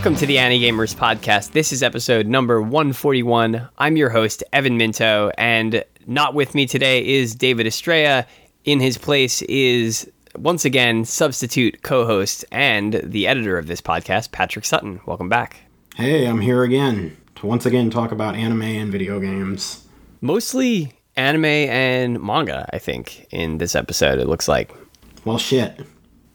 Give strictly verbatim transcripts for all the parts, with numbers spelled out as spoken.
Welcome to the Animegamers podcast. This is episode number one forty-one. I'm your host, Evan Minto, and not with me today is David Estrella. In his place is, once again, substitute co-host and the editor of this podcast, Patrick Sutton. Welcome back. Hey, I'm here again to once again talk about anime and video games. Mostly anime and manga, I think, in this episode, it looks like. Well, shit.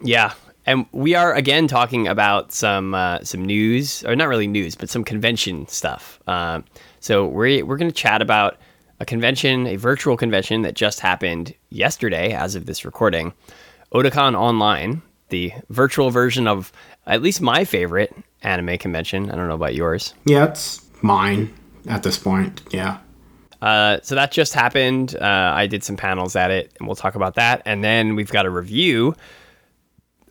Yeah. And we are, again, talking about some uh, some news, or not really news, but some convention stuff. Uh, so we're, we're going to chat about a convention, a virtual convention that just happened yesterday, as of this recording. Otakon Online, the virtual version of at least my favorite anime convention. I don't know about yours. Yeah, it's mine at this point, yeah. Uh, so that just happened. Uh, I did some panels at it, and we'll talk about that. And then we've got a review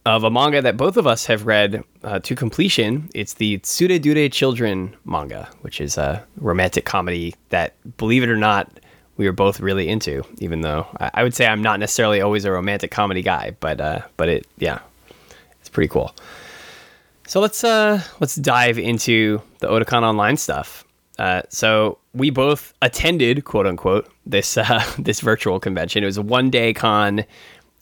of a manga that both of us have read uh, to completion. It's the Tsuredure Children manga, which is a romantic comedy that, believe it or not, we were both really into, even though I would say I'm not necessarily always a romantic comedy guy, but uh, but it, yeah, it's pretty cool. So let's uh, let's dive into the Otakon Online stuff. Uh, so we both attended, quote unquote, this uh, this virtual convention. It was a one day con.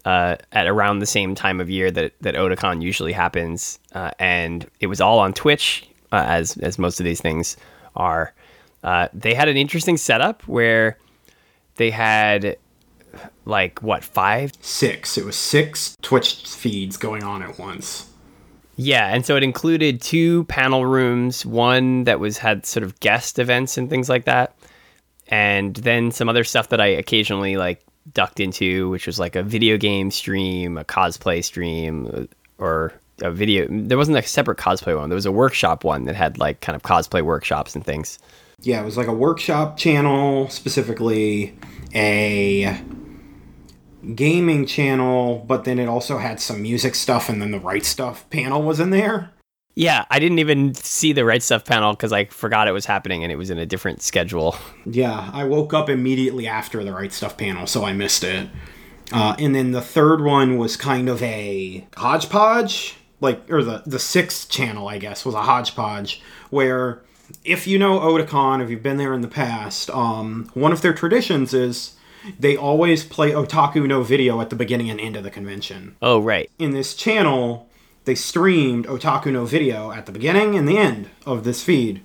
Uh, at around the same time of year that, that Otakon usually happens. Uh, and it was all on Twitch, uh, as as most of these things are. Uh, they had an interesting setup where they had, like, what, five? Six. It was six Twitch feeds going on at once. Yeah, and so it included two panel rooms, one that was had sort of guest events and things like that, and then some other stuff that I occasionally, like, ducked into, which was like a video game stream, a cosplay stream, or a video. There wasn't a separate cosplay one. There was a workshop one that had like kind of cosplay workshops and things. Yeah, it was like a workshop channel, specifically a gaming channel, but then it also had some music stuff, and then the Right Stuff panel was in there. Yeah, I didn't even see the Right Stuff panel because I forgot it was happening and it was in a different schedule. Yeah, I woke up immediately after the Right Stuff panel, so I missed it. Uh, and then the third one was kind of a hodgepodge, like, or the, the sixth channel, I guess, was a hodgepodge, where if you know Otakon, if you've been there in the past, um, one of their traditions is they always play Otaku no Video at the beginning and end of the convention. Oh, right. In this channel, they streamed Otaku no Video at the beginning and the end of this feed.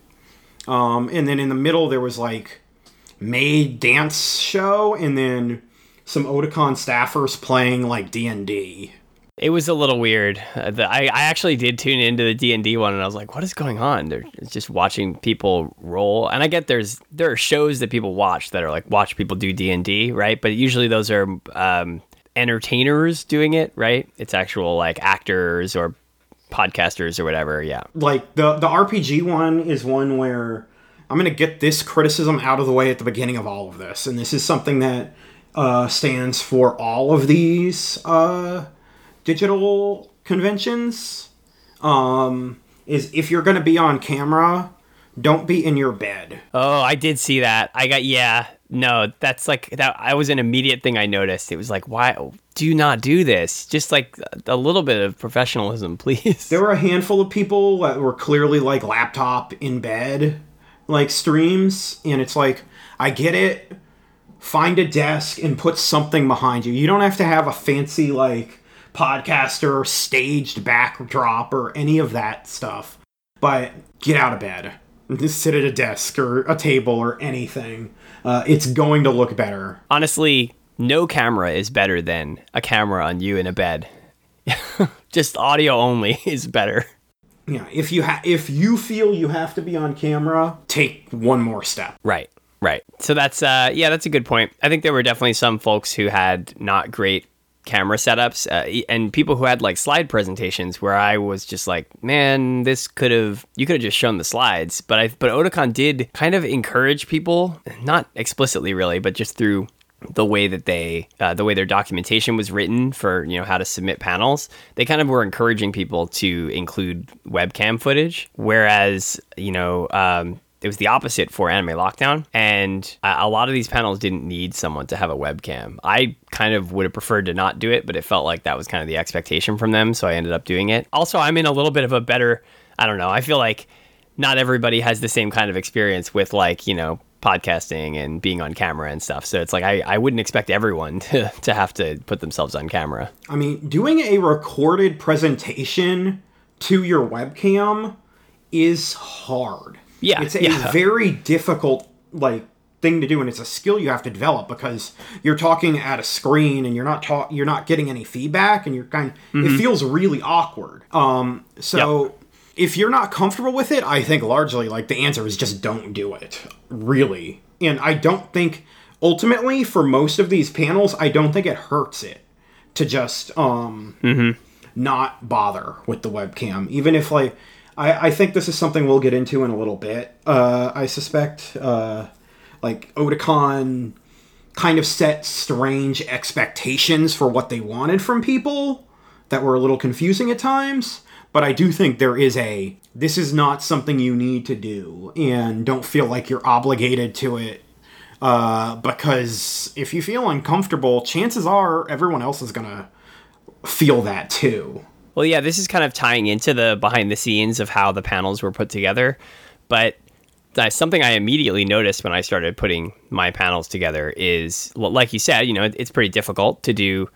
Um, and then in the middle, there was like maid dance show and then some Otakon staffers playing like D and D. It was a little weird. Uh, the, I, I actually did tune into the D and D one and I was like, what is going on? They're just watching people roll. And I get there's there are shows that people watch that are like watch people do D and D, right? But usually those are... Um, entertainers doing it, right? It's actual like actors or podcasters or whatever. Yeah, like the the R P G one is one where I'm gonna get this criticism out of the way at the beginning of all of this, and this is something that uh stands for all of these uh digital conventions, um is if you're gonna be on camera, don't be in your bed. Oh, I did see that. I got, yeah. No, that's like, that. I was an immediate thing I noticed. It was like, why do not do this? Just like a little bit of professionalism, please. There were a handful of people that were clearly like laptop in bed, like streams. And it's like, I get it. Find a desk and put something behind you. You don't have to have a fancy like podcaster staged backdrop or any of that stuff. But get out of bed. Just sit at a desk or a table or anything. Uh, it's going to look better. Honestly, no camera is better than a camera on you in a bed. Just audio only is better. Yeah, if you ha- if you feel you have to be on camera, take one more step. Right, right. So that's uh, yeah, that's a good point. I think there were definitely some folks who had not great camera setups, uh, and people who had like slide presentations where I was just like, man, this could have you could have just shown the slides. But I but Otakon did kind of encourage people, not explicitly really, but just through the way that they uh, the way their documentation was written for, you know, how to submit panels. They kind of were encouraging people to include webcam footage, whereas, you know, um, it was the opposite for Anime Lockdown. And uh, a lot of these panels didn't need someone to have a webcam. I kind of would have preferred to not do it, but it felt like that was kind of the expectation from them. So I ended up doing it. Also, I'm in a little bit of a better... I don't know. I feel like not everybody has the same kind of experience with, like, you know, podcasting and being on camera and stuff. So it's like, I, I wouldn't expect everyone to, to have to put themselves on camera. I mean, doing a recorded presentation to your webcam is hard. Yeah. It's a yeah. very difficult, like, thing to do, and it's a skill you have to develop because you're talking at a screen and you're not talk you're not getting any feedback, and you're kind of, mm-hmm. it feels really awkward. Um, so yep. if you're not comfortable with it, I think largely, like, the answer is just don't do it, really. And I don't think ultimately for most of these panels, I don't think it hurts it to just um mm-hmm. not bother with the webcam, even if, like, I I think this is something we'll get into in a little bit. Uh, I suspect. Uh, Like, Otakon kind of set strange expectations for what they wanted from people that were a little confusing at times. But I do think there is a, this is not something you need to do, and don't feel like you're obligated to it. Uh, because if you feel uncomfortable, chances are everyone else is going to feel that too. Well, yeah, this is kind of tying into the behind the scenes of how the panels were put together. But something I immediately noticed when I started putting my panels together is, like you said, you know, it's pretty difficult to do,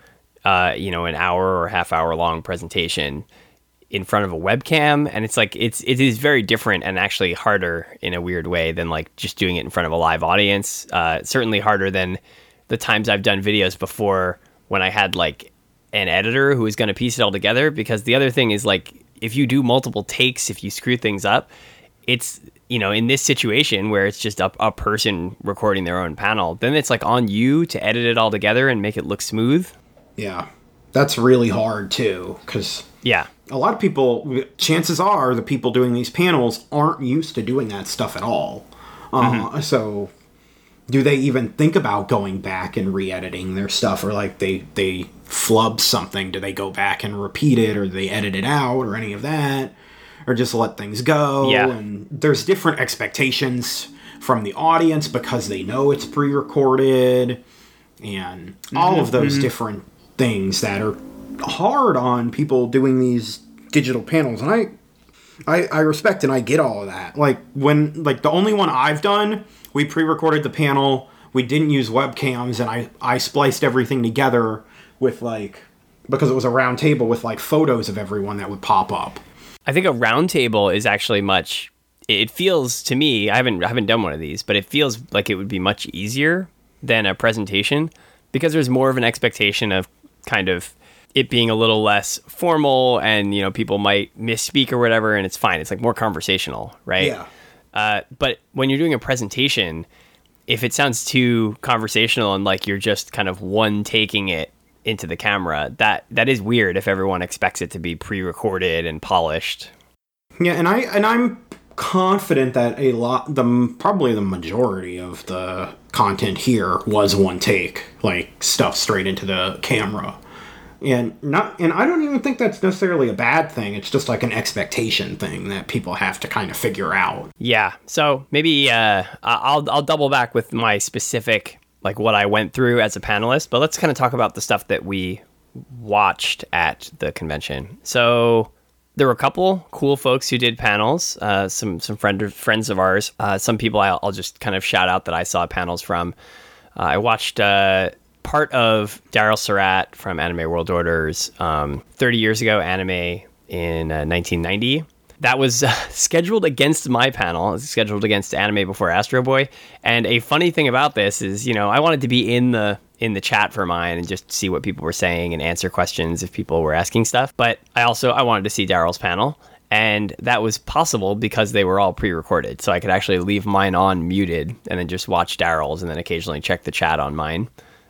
uh, you know, an hour or half hour long presentation in front of a webcam. And it's like, it's, it is very different and actually harder in a weird way than, like, just doing it in front of a live audience. Uh, certainly harder than the times I've done videos before when I had, like, an editor who was going to piece it all together. Because the other thing is, like, if you do multiple takes, if you screw things up, it's, you know, in this situation where it's just a, a person recording their own panel, then it's, like, on you to edit it all together and make it look smooth. Yeah, that's really hard too, because yeah, a lot of people, chances are the people doing these panels aren't used to doing that stuff at all. Mm-hmm. Uh, so do they even think about going back and re-editing their stuff, or, like, they, they flub something? Do they go back and repeat it, or do they edit it out, or any of that? Or just let things go. Yeah. And there's different expectations from the audience because they know it's pre-recorded, and mm-hmm. all of those mm-hmm. different things that are hard on people doing these digital panels. And I, I, I respect and I get all of that. Like, when, like, the only one I've done, we pre-recorded the panel. We didn't use webcams, and I, I spliced everything together with, like, because it was a round table with, like, photos of everyone that would pop up. I think a round table is actually much, it feels to me, I haven't I haven't done one of these, but it feels like it would be much easier than a presentation, because there's more of an expectation of kind of it being a little less formal, and, you know, people might misspeak or whatever, and it's fine. It's, like, more conversational, right? Yeah. Uh, but when you're doing a presentation, if it sounds too conversational and, like, you're just kind of one taking it into the camera, that that is weird if everyone expects it to be pre-recorded and polished. Yeah, and I and I'm confident that a lot, the probably the majority of the content here was one take, like, stuff straight into the camera. And not and I don't even think that's necessarily a bad thing. It's just, like, an expectation thing that people have to kind of figure out. Yeah. So maybe uh I'll I'll double back with my specific, like, what I went through as a panelist, but let's kind of talk about the stuff that we watched at the convention. So there were a couple cool folks who did panels, uh, some some friend, friends of ours, uh, some people I'll, I'll just kind of shout out that I saw panels from. Uh, I watched uh, part of Daryl Surratt from Anime World Order's um, thirty years ago anime in uh, nineteen ninety. That was uh, scheduled against my panel. It was scheduled against Anime Before Astro Boy. And a funny thing about this is, you know, I wanted to be in the in the chat for mine and just see what people were saying and answer questions if people were asking stuff. But I also, I wanted to see Daryl's panel. And that was possible because they were all pre-recorded. So I could actually leave mine on muted and then just watch Daryl's and then occasionally check the chat on mine.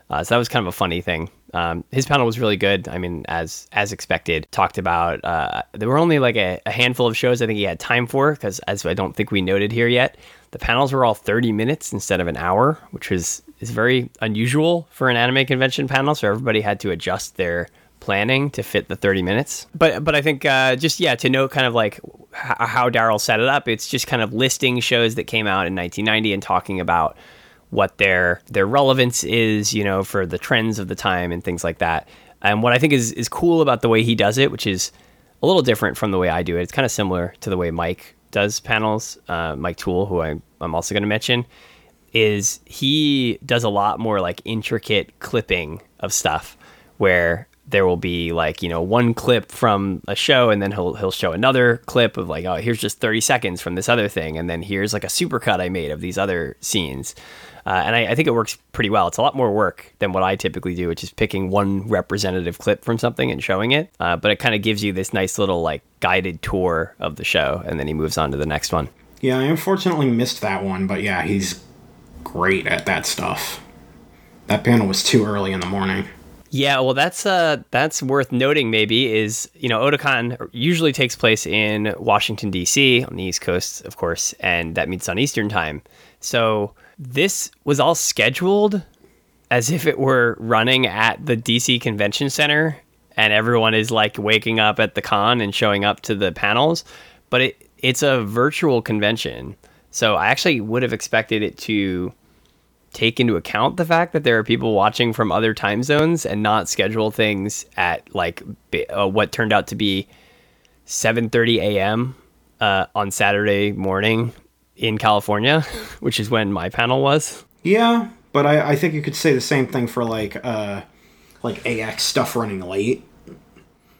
Uh, so that was kind of a funny thing. Um, his panel was really good. I mean, as as expected, talked about, uh, there were only like a, a handful of shows I think he had time for, because as I don't think we noted here yet, the panels were all thirty minutes instead of an hour, which is, is very unusual for an anime convention panel. So everybody had to adjust their planning to fit the thirty minutes. But but I think uh, just, yeah, to note kind of like h- how Daryl set it up, it's just kind of listing shows that came out in nineteen ninety and talking about what their their relevance is, you know, for the trends of the time and things like that. And what I think is, is cool about the way he does it, which is a little different from the way I do it. It's kind of similar to the way Mike does panels. Uh, Mike Toole, who I, I'm also going to mention, is he does a lot more like intricate clipping of stuff where there will be like, you know, one clip from a show and then he'll he'll show another clip of like, oh, here's just thirty seconds from this other thing. And then here's like a supercut I made of these other scenes. Uh, and I, I think it works pretty well. It's a lot more work than what I typically do, which is picking one representative clip from something and showing it. Uh, but it kind of gives you this nice little like guided tour of the show. And then he moves on to the next one. Yeah, I unfortunately missed that one. But yeah, he's great at that stuff. That panel was too early in the morning. Yeah, well, that's uh, that's worth noting. Maybe is you know, Otakon usually takes place in Washington D C on the East Coast, of course, and that meets on Eastern time. So this was all scheduled as if it were running at the D C Convention Center, and everyone is like waking up at the con and showing up to the panels. But it it's a virtual convention, so I actually would have expected it to take into account the fact that there are people watching from other time zones and not schedule things at like uh, what turned out to be seven thirty a.m. Uh, on Saturday morning in California, which is when my panel was. Yeah, but I, I think you could say the same thing for like uh, like A X stuff running late.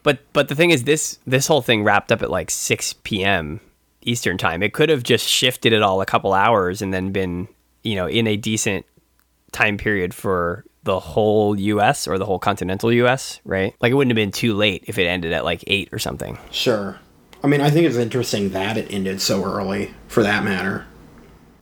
But but the thing is, this this whole thing wrapped up at like six p.m. Eastern time. It could have just shifted it all a couple hours and then been, you know, in a decent time period for the whole U S or the whole continental U S, right? Like, it wouldn't have been too late if it ended at like eight or something. Sure. I mean, I think it's interesting that it ended so early, for that matter.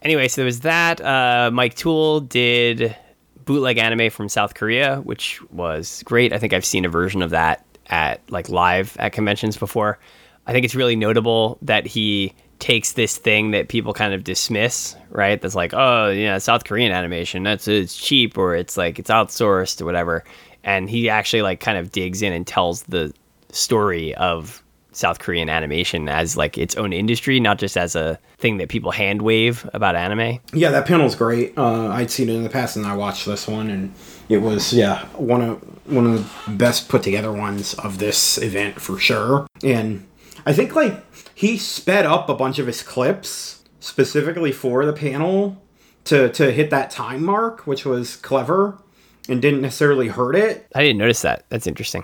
Anyway, so there was that. Uh, Mike Toole did bootleg anime from South Korea, which was great. I think I've seen a version of that at like live at conventions before. I think it's really notable that he takes this thing that people kind of dismiss, right? That's like, oh, yeah, South Korean animation, that's it's cheap or it's like it's outsourced or whatever. And he actually like kind of digs in and tells the story of South Korean animation as like its own industry, not just as a thing that people hand wave about anime. Yeah, that panel's great. Uh, I'd seen it in the past and I watched this one and it was, yeah, one of one of the best put together ones of this event for sure. And I think like he sped up a bunch of his clips specifically for the panel to, to hit that time mark, which was clever and didn't necessarily hurt it. I didn't notice that. That's interesting.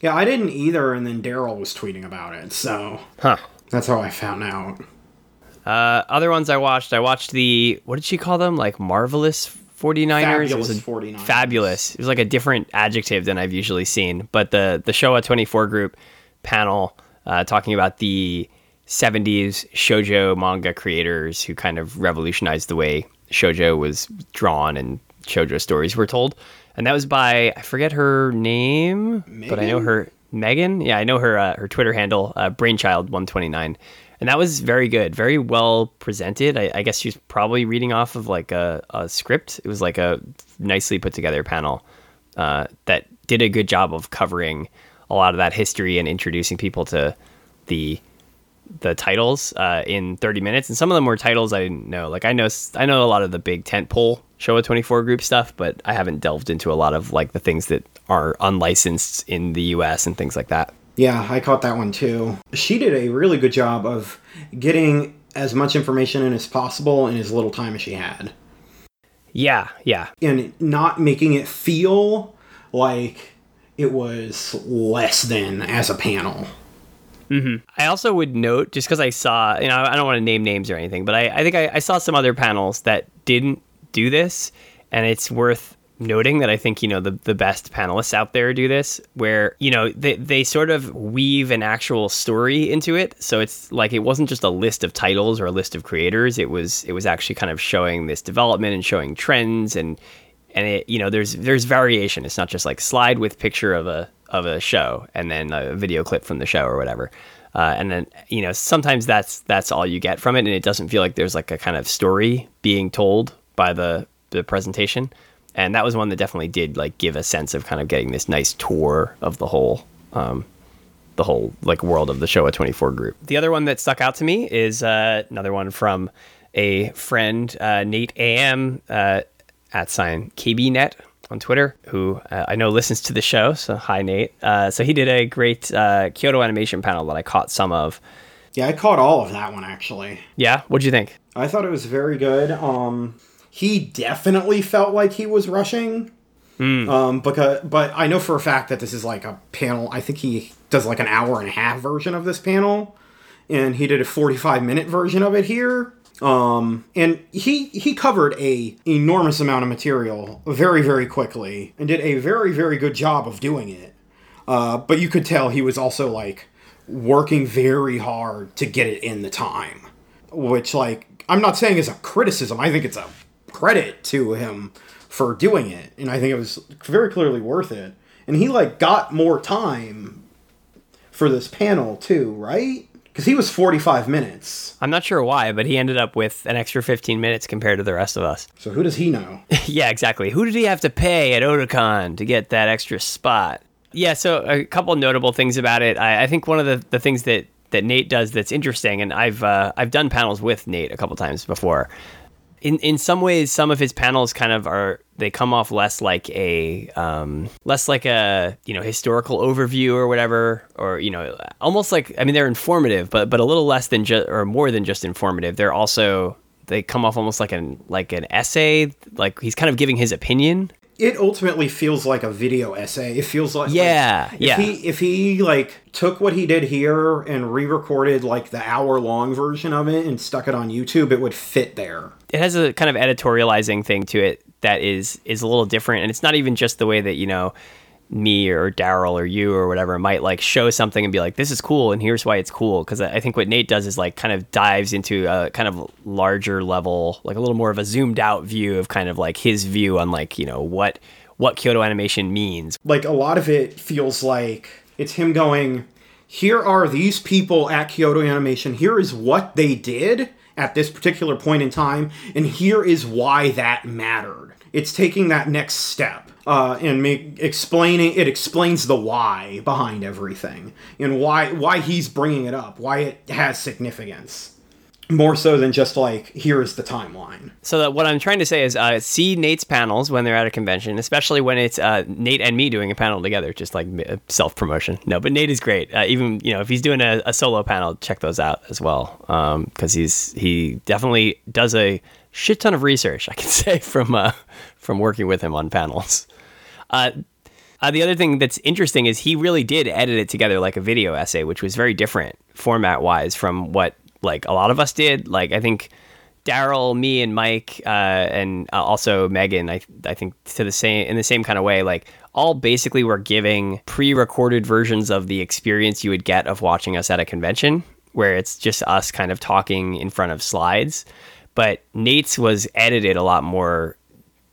Yeah, I didn't either. And then Daryl was tweeting about it. So huh. That's how I found out. Uh, other ones I watched, I watched the, what did she call them? Like Marvelous forty-niners? Fabulous it was forty-niners. Fabulous. It was like a different adjective than I've usually seen. But the, the Showa twenty-four group panel, Uh, talking about the seventies shoujo manga creators who kind of revolutionized the way shoujo was drawn and shoujo stories were told. And that was by, I forget her name, Megan? But I know her, Megan. Yeah, I know her uh, her Twitter handle, uh, Brainchild one twenty-nine. And that was very good, very well presented. I, I guess she's probably reading off of like a, a script. It was like a nicely put together panel uh, that did a good job of covering a lot of that history and introducing people to the the titles uh, in thirty minutes. And some of them were titles I didn't know. Like I know I know a lot of the big tentpole Showa twenty-four group stuff, but I haven't delved into a lot of like the things that are unlicensed in the U S and things like that. Yeah, I caught that one too. She did a really good job of getting as much information in as possible in as little time as she had. Yeah, yeah. And not making it feel like it was less than as a panel. Mm-hmm. I also would note, just because I saw, you know, I don't want to name names or anything, but I, I think I, I saw some other panels that didn't do this. And it's worth noting that I think, you know, the, the best panelists out there do this where, you know, they, they sort of weave an actual story into it. So it's like it wasn't just a list of titles or a list of creators. It was it was actually kind of showing this development and showing trends and And it, you know, there's there's variation. It's not just like slide with picture of a of a show and then a video clip from the show or whatever. Uh, and then, you know, sometimes that's that's all you get from it. And it doesn't feel like there's like a kind of story being told by the, the presentation. And that was one that definitely did like give a sense of kind of getting this nice tour of the whole um, the whole like world of the Showa twenty-four group. The other one that stuck out to me is uh, another one from a friend, uh, Nate A M, uh, at sign KBNet on Twitter, who uh, I know listens to the show. So hi, Nate. Uh, so he did a great uh, Kyoto Animation panel that I caught some of. Yeah, I caught all of that one, actually. Yeah? What'd you think? I thought it was very good. Um, he definitely felt like he was rushing. Mm. Um, because, but I know for a fact that this is like a panel. I think he does like an hour and a half version of this panel. And he did a forty-five minute version of it here. Um, and he he covered a enormous amount of material very, very quickly and did a very, very good job of doing it. Uh, but you could tell he was also like working very hard to get it in the time, which like I'm not saying is a criticism. I think it's a credit to him for doing it. And I think it was very clearly worth it. And he like got more time for this panel too, right? Because he was forty-five minutes. I'm not sure why, but he ended up with an extra fifteen minutes compared to the rest of us. So who does he know? Yeah, exactly. Who did he have to pay at Otakon to get that extra spot? Yeah, so a couple notable things about it. I, I think one of the, the things that, that Nate does that's interesting, and I've uh, I've done panels with Nate a couple times before. In in some ways, some of his panels kind of are, they come off less like a um, less like a, you know, historical overview or whatever, or, you know, almost like, I mean, they're informative, but but a little less than just, or more than just informative. They're also, they come off almost like an like an essay, like he's kind of giving his opinion. It ultimately feels like a video essay. It feels like, yeah, like, if yeah. He, if he like took what he did here and re-recorded like the hour long version of it and stuck it on YouTube, it would fit there. It has a kind of editorializing thing to it that is, is a little different. And it's not even just the way that, you know, me or Daryl or you or whatever might like show something and be like, this is cool. And here's why it's cool. Cause I think what Nate does is like kind of dives into a kind of larger level, like a little more of a zoomed out view of kind of like his view on like, you know, what, what Kyoto Animation means. Like a lot of it feels like it's him going, here are these people at Kyoto Animation. Here is what they did at this particular point in time. And here is why that mattered. It's taking that next step. Uh, and make, explaining it explains the why behind everything and why why he's bringing it up, why it has significance, more so than just like here is the timeline. So that what I'm trying to say is uh, see Nate's panels when they're at a convention, especially when it's uh, Nate and me doing a panel together, just like self promotion. No, but Nate is great. Uh, even you know if he's doing a, a solo panel, check those out as well because um, he's he definitely does a shit ton of research. I can say from uh, from working with him on panels. Uh, uh, the other thing that's interesting is he really did edit it together like a video essay, which was very different format wise from what like a lot of us did. Like I think Daryl, me, and Mike, uh, and uh, also Megan. I I think to the same in the same kind of way. Like all basically were giving pre-recorded versions of the experience you would get of watching us at a convention, where it's just us kind of talking in front of slides. But Nate's was edited a lot more.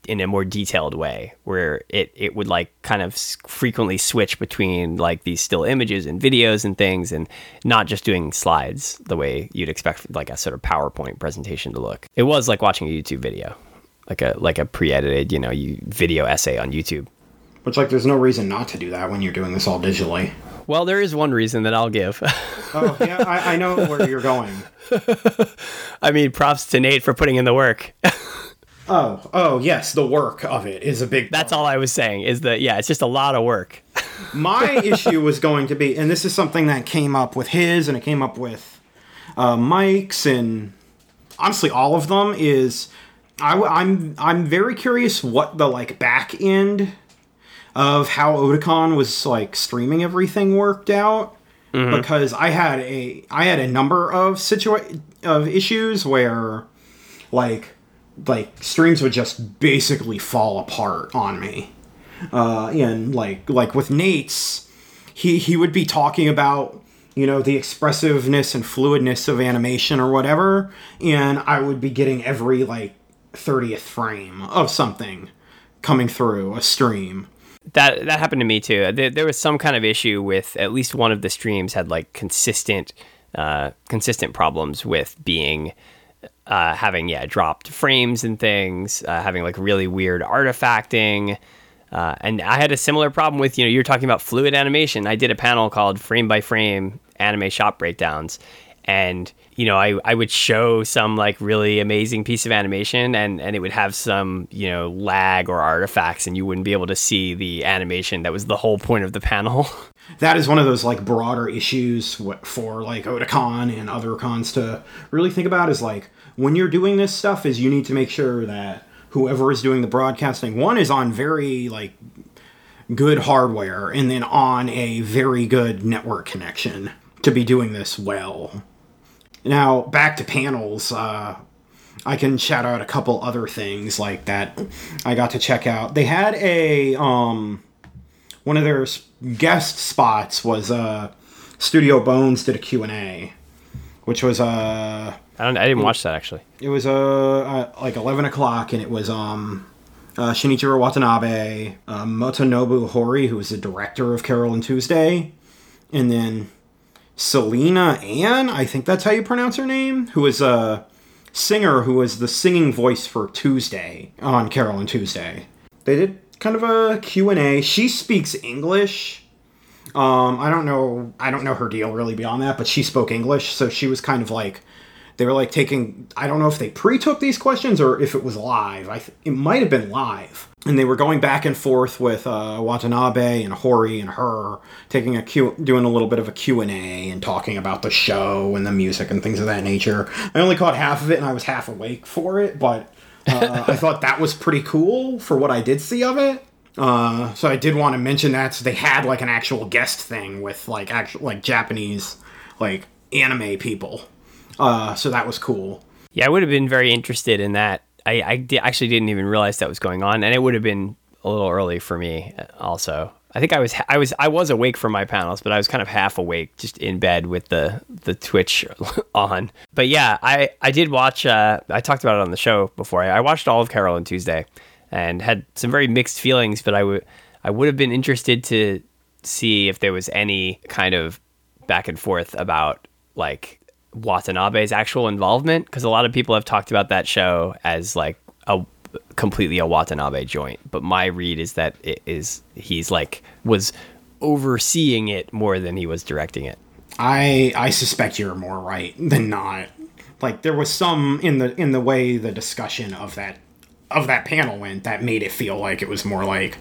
In a more detailed way where it, it would like kind of frequently switch between like these still images and videos and things and not just doing slides the way you'd expect like a sort of PowerPoint presentation to look. It was like watching a YouTube video, like a, like a pre-edited, you know, you video essay on YouTube. Which like, there's no reason not to do that when you're doing this all digitally. Well, there is one reason that I'll give. Oh, yeah, I, I know where you're going. I mean, props to Nate for putting in the work. Oh, oh, yes, the work of it is a big... That's problem. All I was saying is that, yeah, it's just a lot of work. My issue was going to be, and this is something that came up with his, and it came up with uh, Mike's, and honestly, all of them, is I, I'm I'm very curious what the, like, back end of how Otakon was, like, streaming everything worked out, mm-hmm. because I had a I had a number of situa- of issues where, like... like streams would just basically fall apart on me. Uh, and like, like with Nate's, he, he would be talking about, you know, the expressiveness and fluidness of animation or whatever. And I would be getting every like thirtieth frame of something coming through a stream. That, that happened to me too. There, there was some kind of issue with at least one of the streams had like consistent, uh, consistent problems with being, Uh, having, yeah, dropped frames and things, uh, having like really weird artifacting. Uh, and I had a similar problem with, you know, you're talking about fluid animation. I did a panel called Frame by Frame Anime Shop Breakdowns. And, you know, I, I would show some like really amazing piece of animation and, and it would have some, you know, lag or artifacts and you wouldn't be able to see the animation. That was the whole point of the panel. That is one of those like broader issues for like Otakon and other cons to really think about is like when you're doing this stuff is you need to make sure that whoever is doing the broadcasting, one is on very like good hardware and then on a very good network connection to be doing this well. Now, back to panels, uh, I can shout out a couple other things like that I got to check out. They had a, um, one of their guest spots was uh, Studio Bones did a Q and A, which was... Uh, I don't. I didn't it, watch that, actually. It was uh, uh, like eleven o'clock, and it was um, uh, Shinichiro Watanabe, uh, Motonobu Hori, who was the director of Carol and Tuesday, and then... Selena Ann, I think that's how you pronounce her name, who is a singer who was the singing voice for Tuesday on Carol and Tuesday. They did kind of a Q and A. She speaks English. Um, I don't know. I don't know her deal really beyond that, but she spoke English, so she was kind of like they were like taking. I don't know if they pre-took these questions or if it was live. I th- it might have been live, and they were going back and forth with uh, Watanabe and Hori and her taking a Q, doing a little bit of a Q and A and talking about the show and the music and things of that nature. I only caught half of it, and I was half awake for it, but uh, I thought that was pretty cool for what I did see of it. Uh, so I did want to mention that. So they had like an actual guest thing with like actual like Japanese like anime people. Uh, so that was cool. Yeah, I would have been very interested in that. I, I di- actually didn't even realize that was going on, and it would have been a little early for me. Also, I think I was I was I was awake for my panels, but I was kind of half awake, just in bed with the the Twitch on. But yeah, I I did watch. Uh, I talked about it on the show before. I, I watched all of Carol and Tuesday, and had some very mixed feelings. But I would I would have been interested to see if there was any kind of back and forth about like. Watanabe's actual involvement, because a lot of people have talked about that show as like a completely a Watanabe joint, but my read is that it is he's like was overseeing it more than he was directing it. I I suspect you're more right than not. Like there was some in the in the way the discussion of that of that panel went that made it feel like it was more like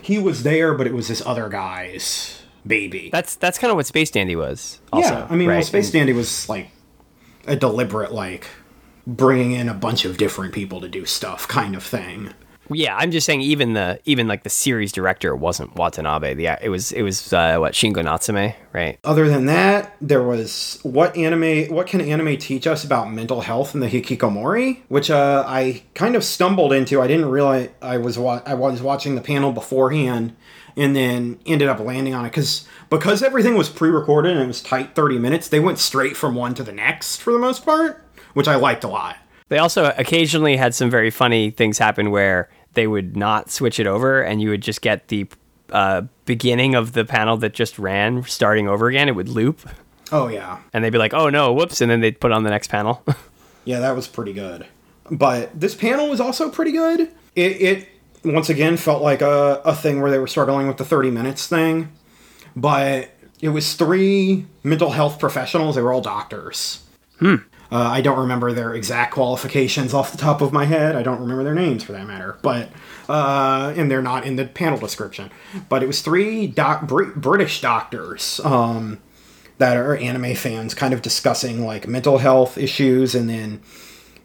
he was there, but it was this other guy's baby. That's that's kind of what Space Dandy was. Also, yeah, I mean, right? Well, Space and, Dandy was like a deliberate, like bringing in a bunch of different people to do stuff, kind of thing. Yeah, I'm just saying, even the even like the series director wasn't Watanabe. The it was it was uh, what Shingo Natsume, right? Other than that, there was what anime, what can anime teach us about mental health and the Hikikomori, which uh, I kind of stumbled into. I didn't realize I was wa- I was watching the panel beforehand. And then ended up landing on it because because everything was pre-recorded and it was tight thirty minutes. They went straight from one to the next for the most part, which I liked a lot. They also occasionally had some very funny things happen where they would not switch it over and you would just get the uh, beginning of the panel that just ran starting over again. It would loop. Oh, yeah. And they'd be like, oh, no, whoops. And then they'd put on the next panel. Yeah, that was pretty good. But this panel was also pretty good. It... it Once again, felt like a, a thing where they were struggling with the thirty minutes thing. But it was three mental health professionals. They were all doctors. Hmm. Uh, I don't remember their exact qualifications off the top of my head. I don't remember their names for that matter. But uh, and they're not in the panel description. But it was three doc- Br- British doctors um, that are anime fans kind of discussing like mental health issues and then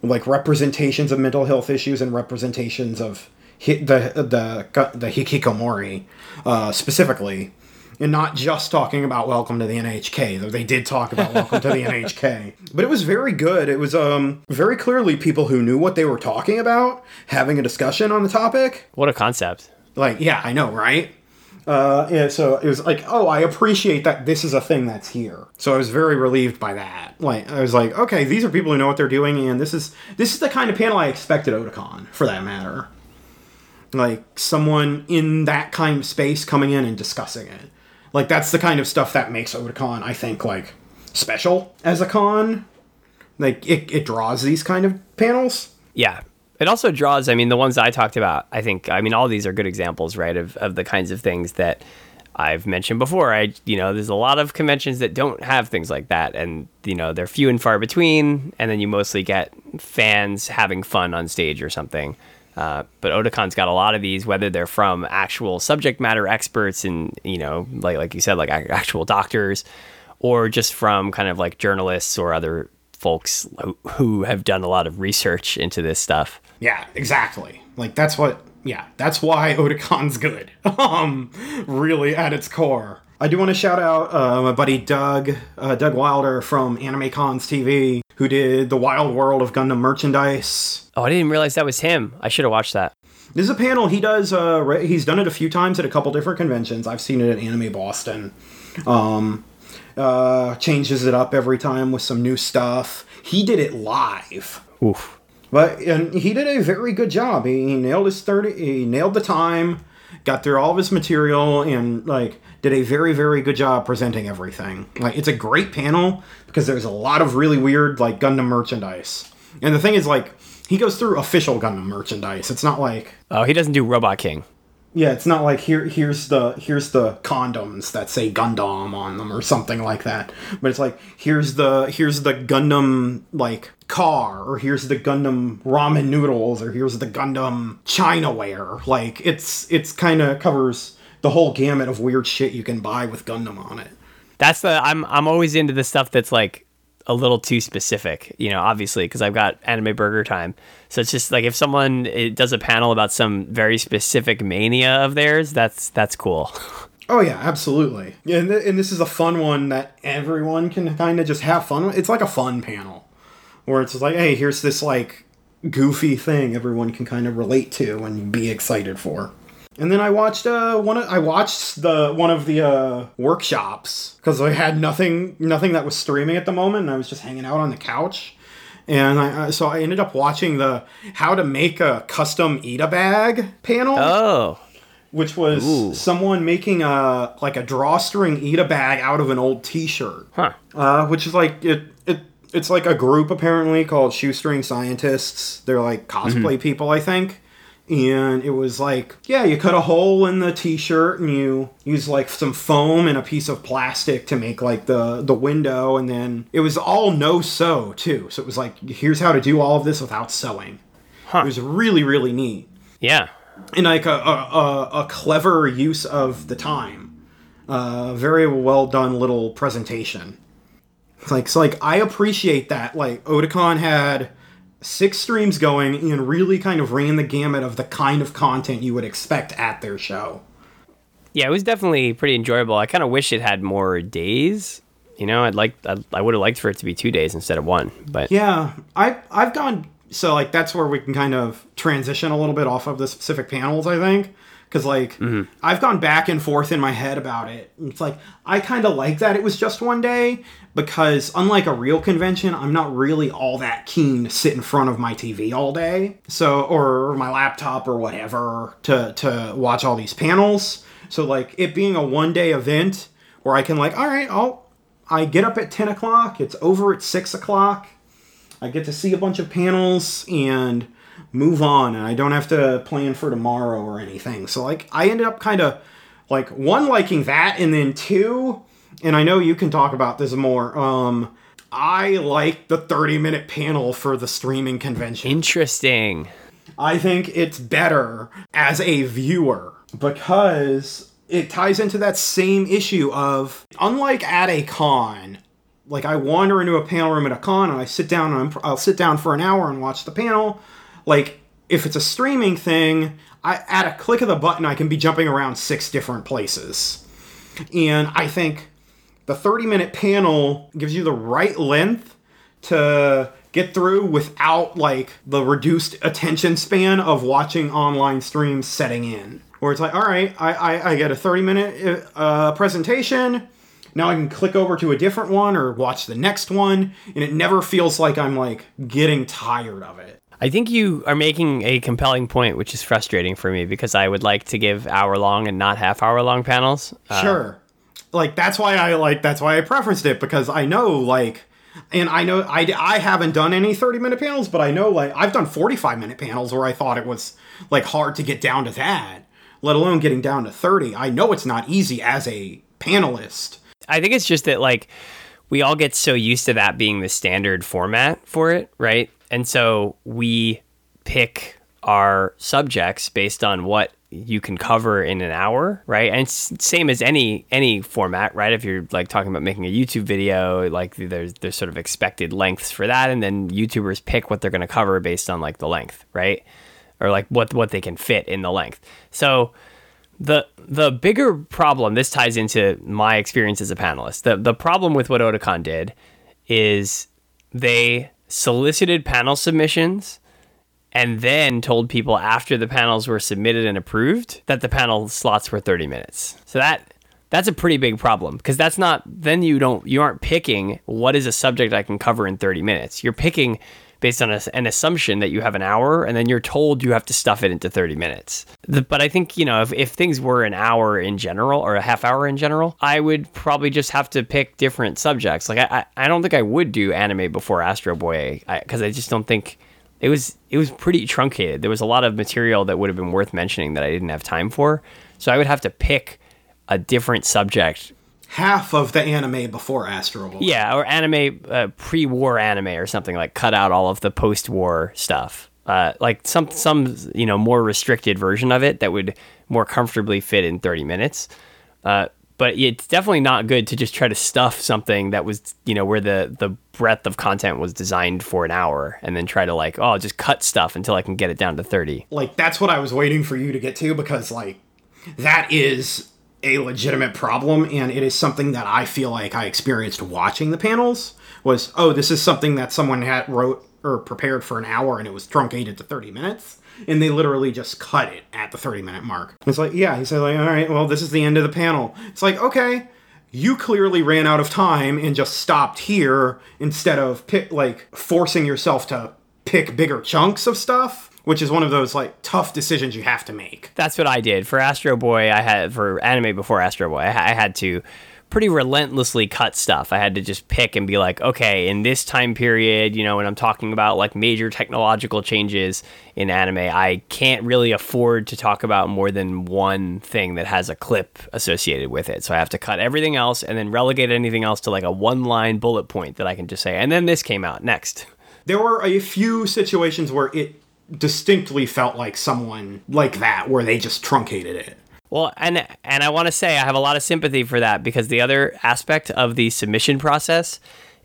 like representations of mental health issues and representations of... the the the Hikikomori uh, specifically, and not just talking about Welcome to the N H K, though they did talk about Welcome to the N H K. But it was very good. It was um very clearly people who knew what they were talking about having a discussion on the topic. What a concept! Like, yeah, I know, right? Uh, yeah. So it was like, oh, I appreciate that this is a thing that's here. So I was very relieved by that. Like, I was like, okay, these are people who know what they're doing, and this is this is the kind of panel I expected Otakon, for that matter. Like someone in that kind of space coming in and discussing it. Like that's the kind of stuff that makes Otakon, I think, like special as a con. Like it, it draws these kind of panels. Yeah. It also draws, I mean, the ones I talked about, I think, I mean, all these are good examples, right, of, of the kinds of things that I've mentioned before, I, you know, there's a lot of conventions that don't have things like that, and, you know, they're few and far between, and then you mostly get fans having fun on stage or something. Uh, but Otakon's got a lot of these, whether they're from actual subject matter experts and, you know, like like you said, like actual doctors, or just from kind of like journalists or other folks who have done a lot of research into this stuff. Yeah, exactly. Like that's what, yeah, that's why Otakon's good. um, really at its core. I do want to shout out uh, my buddy Doug, uh, Doug Wilder from Anime Cons T V, who did the Wild World of Gundam merchandise. Oh, I didn't realize that was him. I should have watched that. This is a panel he does. Uh, he's done it a few times at a couple different conventions. I've seen it at Anime Boston. Um, uh, changes it up every time with some new stuff. He did it live. Oof. But and he did a very good job. He, he nailed his thirty. He nailed the time. Got through all of his material and like did a very, very good job presenting everything. Like it's a great panel because there's a lot of really weird like Gundam merchandise. And the thing is, like, he goes through official Gundam merchandise. It's not like, oh, he doesn't do Robot King. Yeah, it's not like here here's the here's the condoms that say Gundam on them or something like that. But it's like here's the here's the Gundam like car, or here's the Gundam ramen noodles, or here's the Gundam chinaware. Like it's it's kind of covers the whole gamut of weird shit you can buy with Gundam on it. That's the I'm I'm always into the stuff that's like a little too specific, you know, obviously, because I've got anime burger time. So it's just like if someone it does a panel about some very specific mania of theirs, that's that's cool. Oh, yeah, absolutely. Yeah, and, th- and this is a fun one that everyone can kind of just have fun with. It's like a fun panel where it's just like, hey, here's this like goofy thing everyone can kind of relate to and be excited for. And then I watched uh, one. Of, I watched the one of the uh, workshops because I had nothing, nothing that was streaming at the moment, and I was just hanging out on the couch. And I, so I ended up watching the how to make a custom Ita bag panel. Oh, which was Ooh. someone making a like a drawstring Ita bag out of an old T-shirt. Huh. Uh, which is like it. It it's like a group apparently called Shoestring Scientists. They're like cosplay mm-hmm. people, I think. And it was like, yeah, you cut a hole in the T-shirt and you use like some foam and a piece of plastic to make like the, the window. And then it was all no sew too. So it was like, here's how to do all of this without sewing. Huh. It was really, really neat. Yeah. And like a, a, a clever use of the time. Uh, very well done little presentation. It's like, so like, I appreciate that. Like Otakon had six streams going and really kind of ran the gamut of the kind of content you would expect at their show. Yeah, it was definitely pretty enjoyable. I kind of wish it had more days. You know, I'd like, I'd, I would have liked for it to be two days instead of one. But yeah, I, I've gone, so like that's where we can kind of transition a little bit off of the specific panels, I think. Because like, mm-hmm. I've gone back and forth in my head about it. It's like, I kind of like that it was just one day. Because unlike a real convention, I'm not really all that keen to sit in front of my T V all day, so or my laptop or whatever to to watch all these panels. So like it being a one day event where I can like, all right, I'll I get up at ten o'clock, it's over at six o'clock, I get to see a bunch of panels and move on, and I don't have to plan for tomorrow or anything. So like I ended up kind of like one liking that, and then two. And I know you can talk about this more. Um, I like the thirty-minute panel for the streaming convention. Interesting. I think it's better as a viewer because it ties into that same issue of, unlike at a con, like I wander into a panel room at a con and I sit down and I'm, I'll sit down for an hour and watch the panel. Like if it's a streaming thing, I at a click of the button, I can be jumping around six different places. And I think the thirty-minute panel gives you the right length to get through without, like, the reduced attention span of watching online streams setting in. Where it's like, all right, I, I, I get a thirty-minute uh, presentation. Now I can click over to a different one or watch the next one. And it never feels like I'm, like, getting tired of it. I think you are making a compelling point, which is frustrating for me because I would like to give hour-long and not half-hour-long panels. Uh, sure. Like, that's why I, like, that's why I preferenced it, because I know, like, and I know, I, I haven't done any thirty-minute panels, but I know, like, I've done forty-five-minute panels where I thought it was, like, hard to get down to that. let alone getting down to thirty. I know it's not easy as a panelist. I think it's just that, like, we all get so used to that being the standard format for it, right? And so we pick our subjects based on what you can cover in an hour, right? And it's same as any any format, right? If you're like talking about making a YouTube video, like there's there's sort of expected lengths for that, and then YouTubers pick what they're going to cover based on like the length, right? Or like what what they can fit in the length. So the the bigger problem, this ties into my experience as a panelist. The the problem with what Otakon did is they solicited panel submissions and then told people after the panels were submitted and approved that the panel slots were thirty minutes. So that that's a pretty big problem, because that's not, then you don't you aren't picking what is a subject I can cover in thirty minutes. You're picking based on a, an assumption that you have an hour, and then you're told you have to stuff it into thirty minutes. The, but I think, you know, if, if things were an hour in general or a half hour in general, I would probably just have to pick different subjects. Like I I, I don't think I would do anime before Astro Boy, because I, I just don't think. It was it was pretty truncated. There was a lot of material that would have been worth mentioning that I didn't have time for. So I would have to pick a different subject. Half of the anime before Astro Boy. Yeah, or anime, uh, pre-war anime or something, like cut out all of the post-war stuff. Uh, like some, some you know, more restricted version of it that would more comfortably fit in thirty minutes. Uh, but it's definitely not good to just try to stuff something that was, you know, where the, the breadth of content was designed for an hour, and then try to like, oh, just cut stuff until I can get it down to thirty. Like, that's what I was waiting for you to get to, because like, that is a legitimate problem. And it is something that I feel like I experienced watching the panels was, oh, this is something that someone had wrote or prepared for an hour and it was truncated to thirty minutes. And they literally just cut it at the thirty minute mark. It's like, yeah, he said, like, all right, well, this is the end of the panel. It's like, okay, you clearly ran out of time and just stopped here instead of pick, like forcing yourself to pick bigger chunks of stuff, which is one of those like tough decisions you have to make. That's what I did for Astro Boy. I had for anime before Astro Boy, I, I had to pretty relentlessly cut stuff. I had to just pick and be like, okay, in this time period, you know, when I'm talking about like major technological changes in anime, I can't really afford to talk about more than one thing that has a clip associated with it. So I have to cut everything else and then relegate anything else to like a one line bullet point that I can just say, and then this came out next. There were a few situations where it distinctly felt like someone like that, where they just truncated it. Well, and and I want to say I have a lot of sympathy for that, because the other aspect of the submission process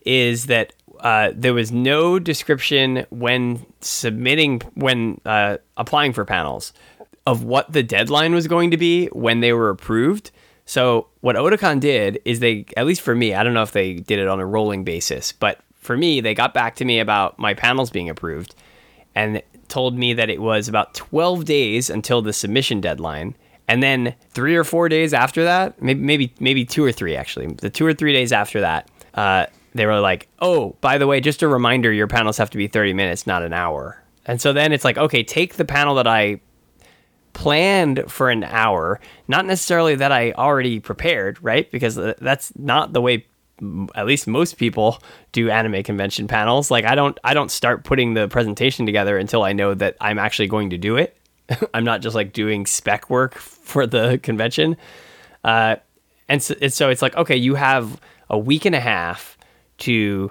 is that uh, there was no description when submitting, when uh, applying for panels, of what the deadline was going to be when they were approved. So what Otakon did is they, at least for me, I don't know if they did it on a rolling basis, but for me, they got back to me about my panels being approved and told me that it was about twelve days until the submission deadline. And then three or four days after that, maybe maybe maybe two or three, actually, the two or three days after that, uh, they were like, oh, by the way, just a reminder, your panels have to be thirty minutes, not an hour. And so then it's like, okay, take the panel that I planned for an hour, not necessarily that I already prepared, right? Because that's not the way at least most people do anime convention panels. Like I don't I don't start putting the presentation together until I know that I'm actually going to do it. I'm not just like doing spec work for the convention. Uh, and, so, and so it's like, okay, you have a week and a half to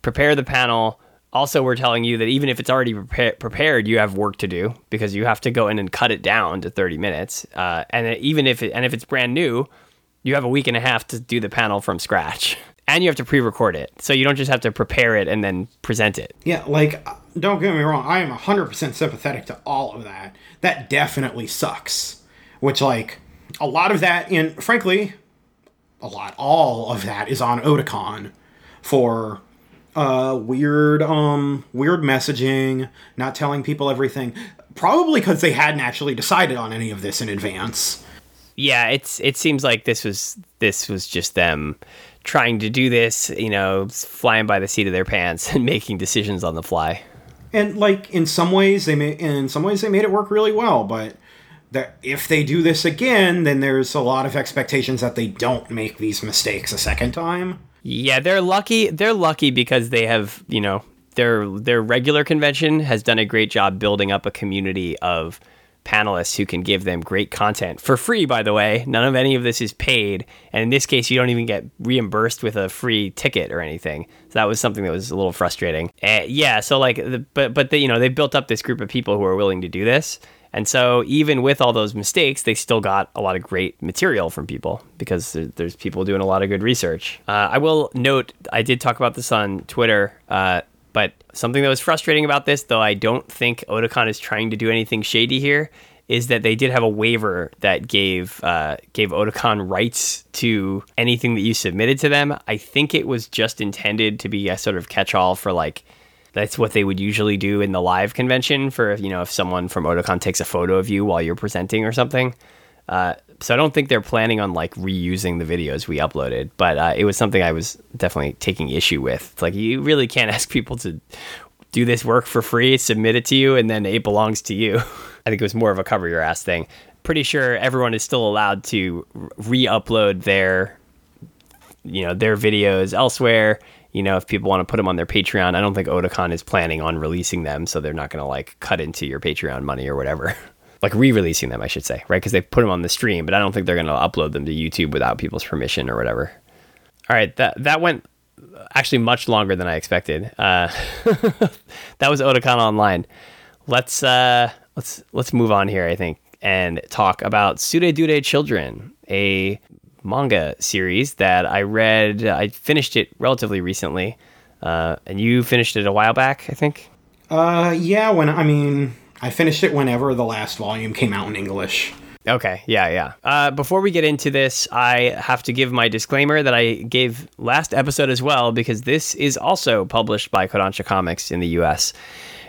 prepare the panel. Also, we're telling you that even if it's already prepa- prepared, you have work to do, because you have to go in and cut it down to thirty minutes. Uh, and even if it, and if it's brand new, you have a week and a half to do the panel from scratch. And you have to pre-record it, so you don't just have to prepare it and then present it. Yeah, like, don't get me wrong, I am one hundred percent sympathetic to all of that. That definitely sucks. Which, like, a lot of that, and frankly, a lot, all of that is on Otakon for uh, weird, um, weird messaging, not telling people everything. Probably because they hadn't actually decided on any of this in advance. Yeah, it's it seems like this was this was just them trying to do this, you know, flying by the seat of their pants and making decisions on the fly. And like in some ways they may, in some ways they made it work really well, but that if they do this again, then there's a lot of expectations that they don't make these mistakes a second time. Yeah, they're lucky. They're lucky because they have, you know, their their regular convention has done a great job building up a community of panelists who can give them great content for free, by the way. None of any of this is paid. And in this case, you don't even get reimbursed with a free ticket or anything. So that was something that was a little frustrating. Uh, yeah. So like, the, but, but the, you know, they built up this group of people who are willing to do this. And so even with all those mistakes, they still got a lot of great material from people because there's people doing a lot of good research. Uh, I will note, I did talk about this on Twitter, uh, but something that was frustrating about this, though I don't think Otakon is trying to do anything shady here, is that they did have a waiver that gave uh, gave Otakon rights to anything that you submitted to them. I think it was just intended to be a sort of catch-all for like, that's what they would usually do in the live convention for, you know, if someone from Otakon takes a photo of you while you're presenting or something. Uh, so I don't think they're planning on like reusing the videos we uploaded, but uh, it was something I was definitely taking issue with. It's like, you really can't ask people to do this work for free, submit it to you, and then it belongs to you. I think it was more of a cover your ass thing. Pretty sure everyone is still allowed to re-upload their, you know, their videos elsewhere. You know, if people want to put them on their Patreon, I don't think Otakon is planning on releasing them, so they're not going to, like, cut into your Patreon money or whatever. Like, re-releasing them, I should say, right? Because they put them on the stream, but I don't think they're going to upload them to YouTube without people's permission or whatever. All right, that that went actually much longer than I expected. Uh, that was Otakon Online. Let's, uh, let's, let's move on here, I think, and talk about Tsuredure Children, a manga series that I read. I finished it relatively recently, uh, and you finished it a while back, I think? Uh, yeah, when, I mean, I finished it whenever the last volume came out in English. Okay, yeah, yeah. Uh, before we get into this, I have to give my disclaimer that I gave last episode as well, because this is also published by Kodansha Comics in the U S,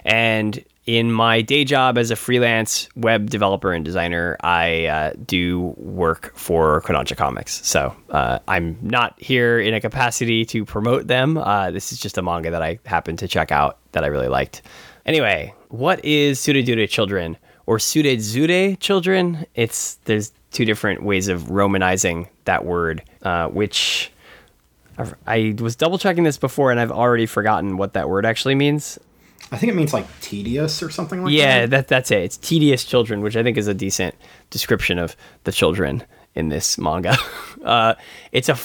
and in my day job as a freelance web developer and designer, I uh, do work for Kodansha Comics. So uh, I'm not here in a capacity to promote them. Uh, this is just a manga that I happened to check out that I really liked. Anyway, what is Tsuredure Children or Tsuredure Children? It's there's two different ways of romanizing that word, uh, which I've, I was double checking this before and I've already forgotten what that word actually means. I think it means like tedious or something like yeah, that. Yeah, that, that's it. It's Tedious Children, which I think is a decent description of the children in this manga. uh, it's a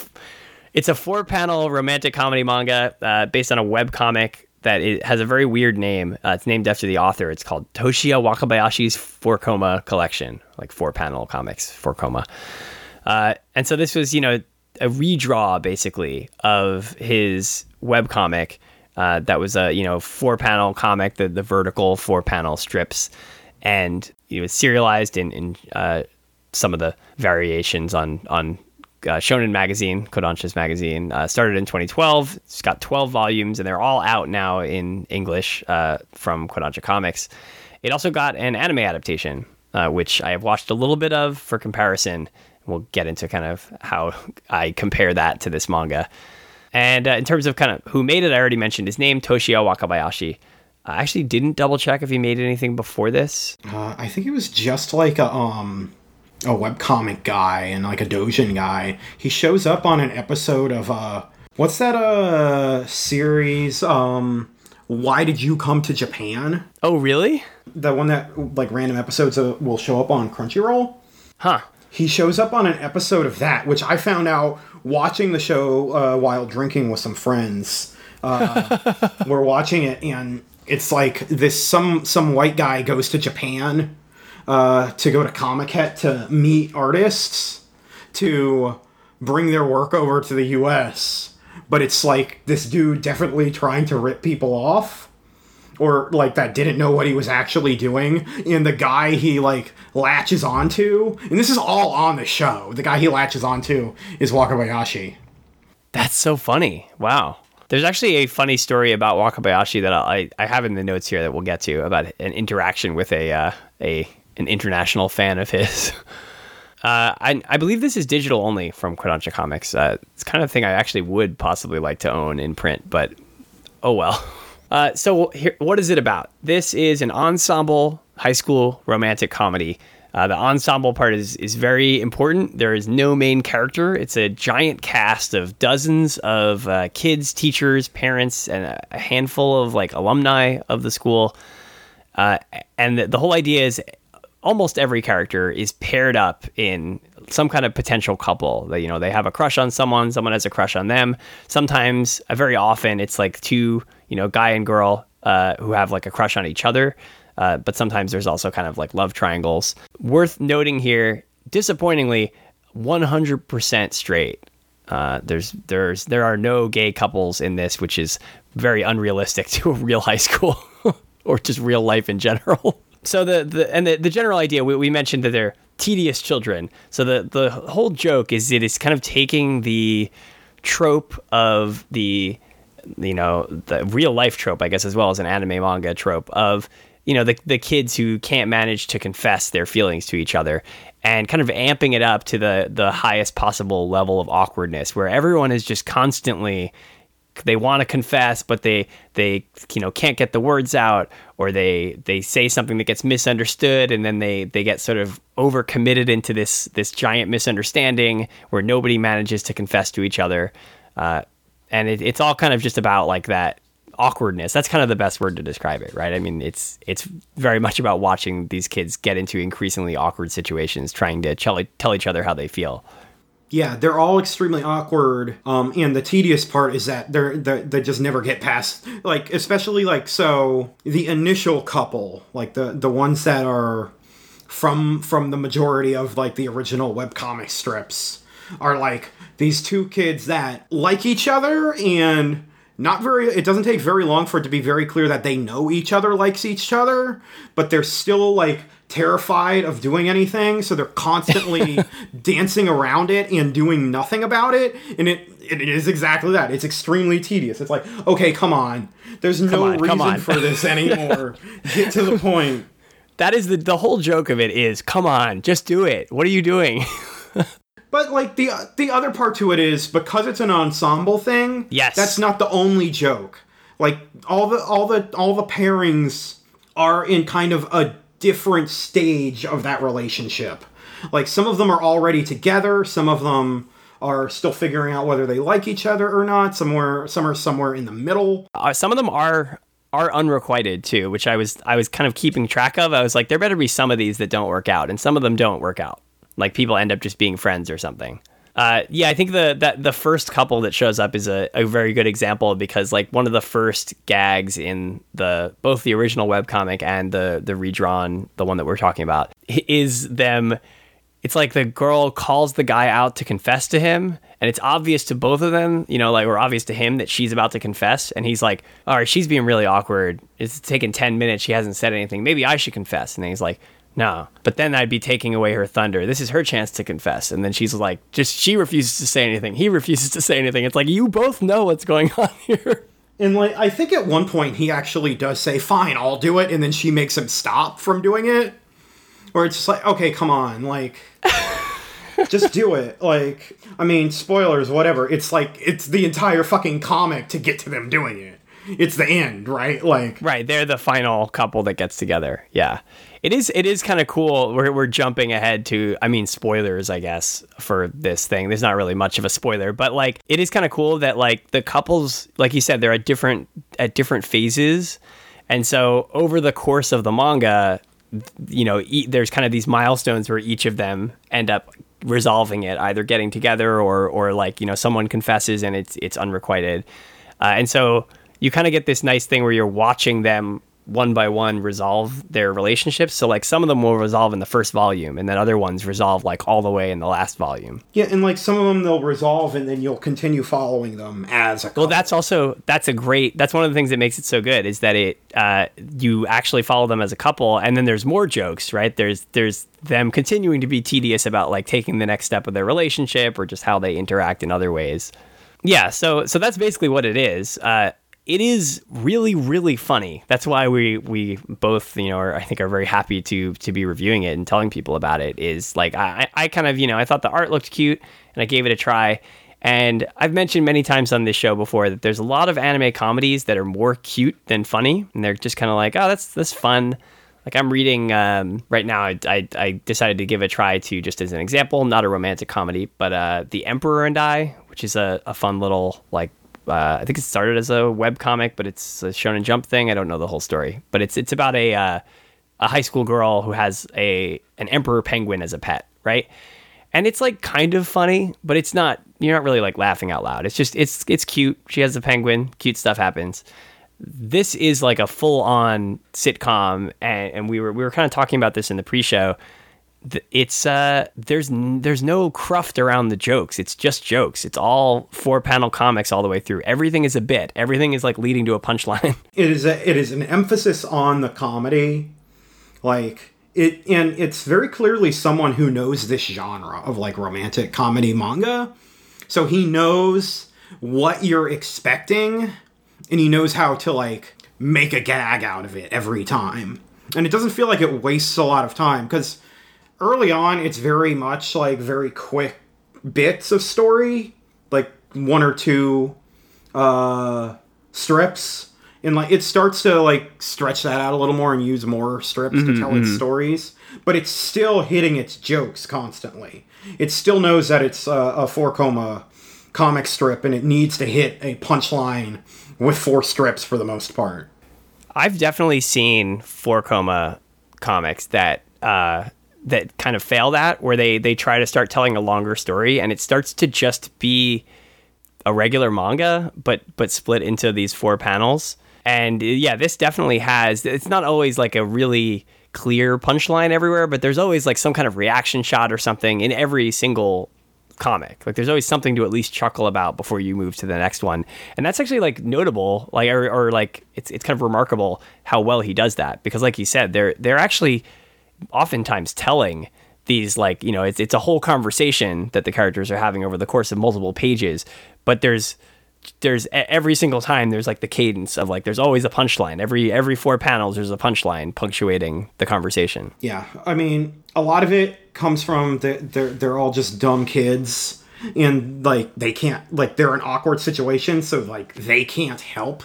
it's a four-panel romantic comedy manga uh, based on a webcomic that it has a very weird name. Uh, it's named after the author. It's called Toshiya Wakabayashi's Four-Coma Collection, like four-panel comics, four-coma. Uh, and so this was, you know, a redraw, basically, of his webcomic. Uh, that was a, you know, four-panel comic, the, the vertical four-panel strips, and it was serialized in, in uh, some of the variations on, on uh, Shonen Magazine, Kodansha's magazine. Uh, started in twenty twelve, it's got twelve volumes, and they're all out now in English uh, from Kodansha Comics. It also got an anime adaptation, uh, which I have watched a little bit of for comparison. We'll get into kind of how I compare that to this manga. And uh, in terms of kind of who made it, I already mentioned his name, Toshiya Wakabayashi. I actually didn't double check if he made anything before this. Uh, I think it was just like a um a webcomic guy and like a doujin guy. He shows up on an episode of uh what's that uh series? Um, Why Did You Come to Japan? Oh, really? The one that like random episodes of, will show up on Crunchyroll. Huh. He shows up on an episode of that, which I found out watching the show uh, while drinking with some friends. Uh, we're watching it, and it's like this: some some white guy goes to Japan uh, to go to Comiket to meet artists to bring their work over to the U S. But it's like this dude definitely trying to rip people off, or like that didn't know what he was actually doing, and the guy he like latches onto, and this is all on the show, the guy he latches onto is Wakabayashi. That's so funny. Wow. There's actually a funny story about Wakabayashi that I I have in the notes here that we'll get to about an interaction with a uh, a an international fan of his. Uh, I, I believe this is digital only from Kodansha Comics. Uh, it's the kind of thing I actually would possibly like to own in print, but oh well. Uh, so here, what is it about? This is an ensemble high school romantic comedy. Uh, the ensemble part is, is very important. There is no main character. It's a giant cast of dozens of uh, kids, teachers, parents, and a handful of like alumni of the school. Uh, and the, the whole idea is almost every character is paired up in some kind of potential couple. That, you know, they have a crush on someone, someone has a crush on them. Sometimes, uh, very often, it's like two, you know, guy and girl uh, who have like a crush on each other. Uh, but sometimes there's also kind of like love triangles. Worth noting here, disappointingly, one hundred percent straight. Uh, there's there's there are no gay couples in this, which is very unrealistic to a real high school or just real life in general. So the, the and the, the general idea, we, we mentioned that they're tedious children. So the, the whole joke is it is kind of taking the trope of the, you know, the real life trope, I guess, as well as an anime manga trope of, you know, the the kids who can't manage to confess their feelings to each other and kind of amping it up to the the highest possible level of awkwardness where everyone is just constantly, they want to confess, but they, they, you know, can't get the words out, or they, they say something that gets misunderstood. And then they, they get sort of overcommitted into this, this giant misunderstanding where nobody manages to confess to each other. Uh, and it, it's all kind of just about like that awkwardness. That's kind of the best word to describe it, right? I mean, it's it's very much about watching these kids get into increasingly awkward situations, trying to tell, tell each other how they feel. Yeah, they're all extremely awkward, um, and the tedious part is that they're, they're they just never get past, like, especially, like, so the initial couple, like, the, the ones that are from from the majority of, like, the original webcomic strips are, like, these two kids that like each other and... Not very, it doesn't take very long for it to be very clear that they know each other, likes each other, but they're still, like, terrified of doing anything, so they're constantly dancing around it and doing nothing about it, and it it is exactly that. It's extremely tedious. It's like, okay, come on. There's come no on, reason for this anymore. Get to the point. That is the, the whole joke of it is, come on, just do it. What are you doing? But, like, the the other part to it is, because it's an ensemble thing, yes, that's not the only joke. Like, all the all the all the pairings are in kind of a different stage of that relationship. Like, some of them are already together, some of them are still figuring out whether they like each other or not, somewhere some are somewhere in the middle. Uh, some of them are are unrequited too, which I was I was kind of keeping track of. I was like, there better be some of these that don't work out, and some of them don't work out. Like, people end up just being friends or something. Uh, yeah, I think the that the first couple that shows up is a, a very good example, because, like, one of the first gags in the both the original webcomic and the the redrawn, the one that we're talking about, is them. It's like the girl calls the guy out to confess to him, and it's obvious to both of them, you know, like, or obvious to him that she's about to confess, and he's like, all right, she's being really awkward. It's taken ten minutes. She hasn't said anything. Maybe I should confess. And then he's like, no, but then I'd be taking away her thunder. This is her chance to confess. And then she's like, just, she refuses to say anything. He refuses to say anything. It's like, you both know what's going on here. And, like, I think at one point he actually does say, fine, I'll do it. And then she makes him stop from doing it. Or it's just like, okay, come on. Like, just do it. Like, I mean, spoilers, whatever. It's like, it's the entire fucking comic to get to them doing it. It's the end, right? Like, right. They're the final couple that gets together. Yeah. It is it is kind of cool. We're, we're jumping ahead to, I mean, spoilers, I guess, for this thing. There's not really much of a spoiler, but, like, it is kind of cool that, like, the couples, like you said, they're at different at different phases. And so over the course of the manga, you know, e- there's kind of these milestones where each of them end up resolving it, either getting together or, or like, you know, someone confesses and it's, it's unrequited. Uh, and so you kind of get this nice thing where you're watching them one by one resolve their relationships. So, like, some of them will resolve in the first volume, and then other ones resolve, like, all the way in the last volume. Yeah, and, like, some of them they'll resolve and then you'll continue following them as a couple. Well, that's also that's a great that's one of the things that makes it so good, is that it uh you actually follow them as a couple, and then there's more jokes, right? There's there's them continuing to be tedious about, like, taking the next step of their relationship or just how they interact in other ways. Yeah, so so that's basically what it is. Uh It is really, really funny. That's why we we both, you know, are, I think, are very happy to to be reviewing it and telling people about it. Is like I, I kind of, you know, I thought the art looked cute and I gave it a try. And I've mentioned many times on this show before that there's a lot of anime comedies that are more cute than funny, and they're just kind of like, oh, that's that's fun. Like, I'm reading um, right now. I, I I decided to give a try to, just as an example, not a romantic comedy, but uh, The Emperor and I, which is a, a fun little, like. Uh, I think it started as a webcomic, but it's a Shonen Jump thing. I don't know the whole story, but it's it's about a uh, a high school girl who has a an emperor penguin as a pet, right? And it's like kind of funny, but it's not, you're not really like laughing out loud. It's just, it's it's cute. She has a penguin, cute stuff happens. This is like a full on sitcom, and, and we were we were kind of talking about this in the pre-show. It's uh, there's there's no cruft around the jokes. It's just jokes. It's all four panel comics all the way through. Everything is a bit. Everything is like leading to a punchline. It is a, it is an emphasis on the comedy, like it, and it's very clearly someone who knows this genre of like romantic comedy manga. So he knows what you're expecting, and he knows how to like make a gag out of it every time. And it doesn't feel like it wastes a lot of time, because early on, it's very much like very quick bits of story, like one or two uh, strips, and like it starts to like stretch that out a little more and use more strips mm-hmm, to tell mm-hmm. its stories. But it's still hitting its jokes constantly. It still knows that it's a, a four comma comic strip, and it needs to hit a punchline with four strips for the most part. I've definitely seen four comma comics that. Uh, that kind of fail that, where they, they try to start telling a longer story and it starts to just be a regular manga, but, but split into these four panels. And yeah, this definitely has, it's not always like a really clear punchline everywhere, but there's always like some kind of reaction shot or something in every single comic. Like there's always something to at least chuckle about before you move to the next one. And that's actually like notable, like, or, or like it's, it's kind of remarkable how well he does that, because like you said, they're, they're actually oftentimes telling these, like, you know, it's it's a whole conversation that the characters are having over the course of multiple pages, but there's there's every single time there's like the cadence of like there's always a punchline. Every every four panels there's a punchline punctuating the conversation. Yeah, I mean, a lot of it comes from the, they're they're all just dumb kids, and like they can't, like they're in awkward situations, so like they can't help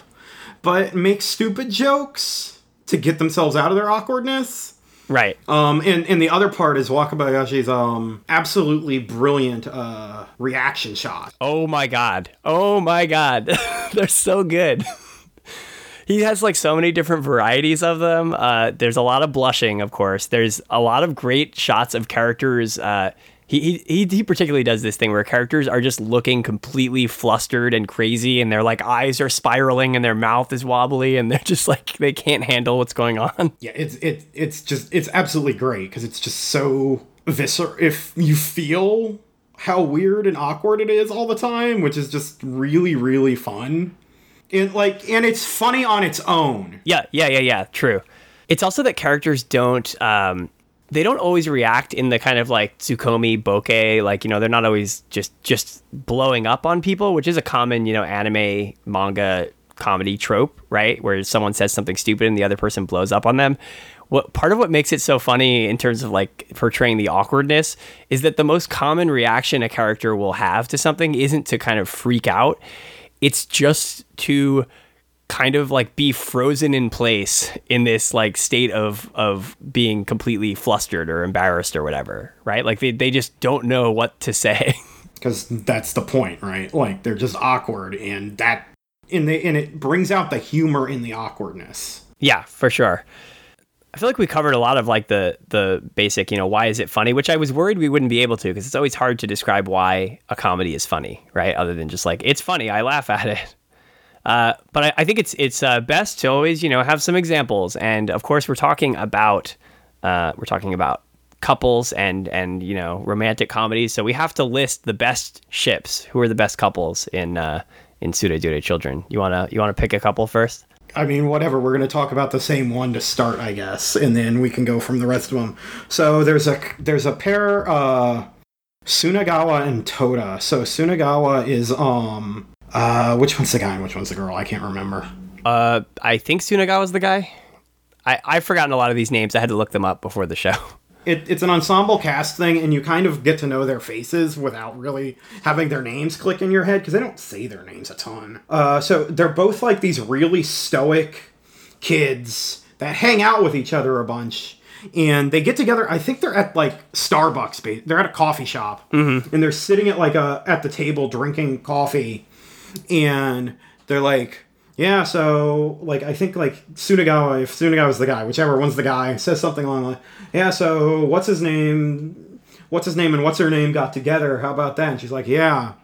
but make stupid jokes to get themselves out of their awkwardness. Right. Um, and, and the other part is Wakabayashi's um, absolutely brilliant uh, reaction shot. Oh, my God. Oh, my God. They're so good. He has like so many different varieties of them. Uh, there's a lot of blushing, of course. There's a lot of great shots of characters. Uh, he, he, he particularly does this thing where characters are just looking completely flustered and crazy, and their like eyes are spiraling and their mouth is wobbly, and they're just like, they can't handle what's going on. Yeah, it's it it's just, it's absolutely great, because it's just so visceral. If you feel how weird and awkward it is all the time, which is just really, really fun. And like, and it's funny on its own. Yeah, yeah, yeah, yeah, true. It's also that characters don't... Um, they don't always react in the kind of like Tsukomi bokeh, like, you know, they're not always just, just blowing up on people, which is a common, you know, anime manga comedy trope, right? Where someone says something stupid and the other person blows up on them. What part of what makes it so funny in terms of like portraying the awkwardness is that the most common reaction a character will have to something isn't to kind of freak out. It's just to kind of like be frozen in place in this like state of of being completely flustered or embarrassed or whatever, right? Like they, they just don't know what to say, because that's the point, right? Like they're just awkward, and that in the and it brings out the humor in the awkwardness. Yeah, for sure. I feel like we covered a lot of like the the basic, you know, why is it funny, which I was worried we wouldn't be able to, because it's always hard to describe why a comedy is funny, right? Other than just like, it's funny, I laugh at it. Uh, but I, I think it's it's uh, best to always, you know, have some examples. And of course, we're talking about uh, we're talking about couples and and, you know, romantic comedies. So we have to list the best ships. Who are the best couples in uh, in Tsuredure Children? You wanna you wanna pick a couple first? I mean, whatever. We're gonna talk about the same one to start, I guess, and then we can go from the rest of them. So there's a there's a pair, uh, Tsunagawa and Toda. So Tsunagawa is um. Uh, which one's the guy and which one's the girl? I can't remember. Uh, I think Tsunagawa's the guy. I, I've forgotten a lot of these names. I had to look them up before the show. It, it's an ensemble cast thing, and you kind of get to know their faces without really having their names click in your head, because they don't say their names a ton. Uh, so they're both like these really stoic kids that hang out with each other a bunch. And they get together, I think they're at like Starbucks. They're at a coffee shop. Mm-hmm. And they're sitting at like a at the table drinking coffee. And they're like, yeah, so, like, I think, like, Tsunagawa, if Tsunagawa's the guy, whichever one's the guy, says something along the line, yeah, so, what's his name, what's his name and what's her name got together, how about that? And she's like, yeah.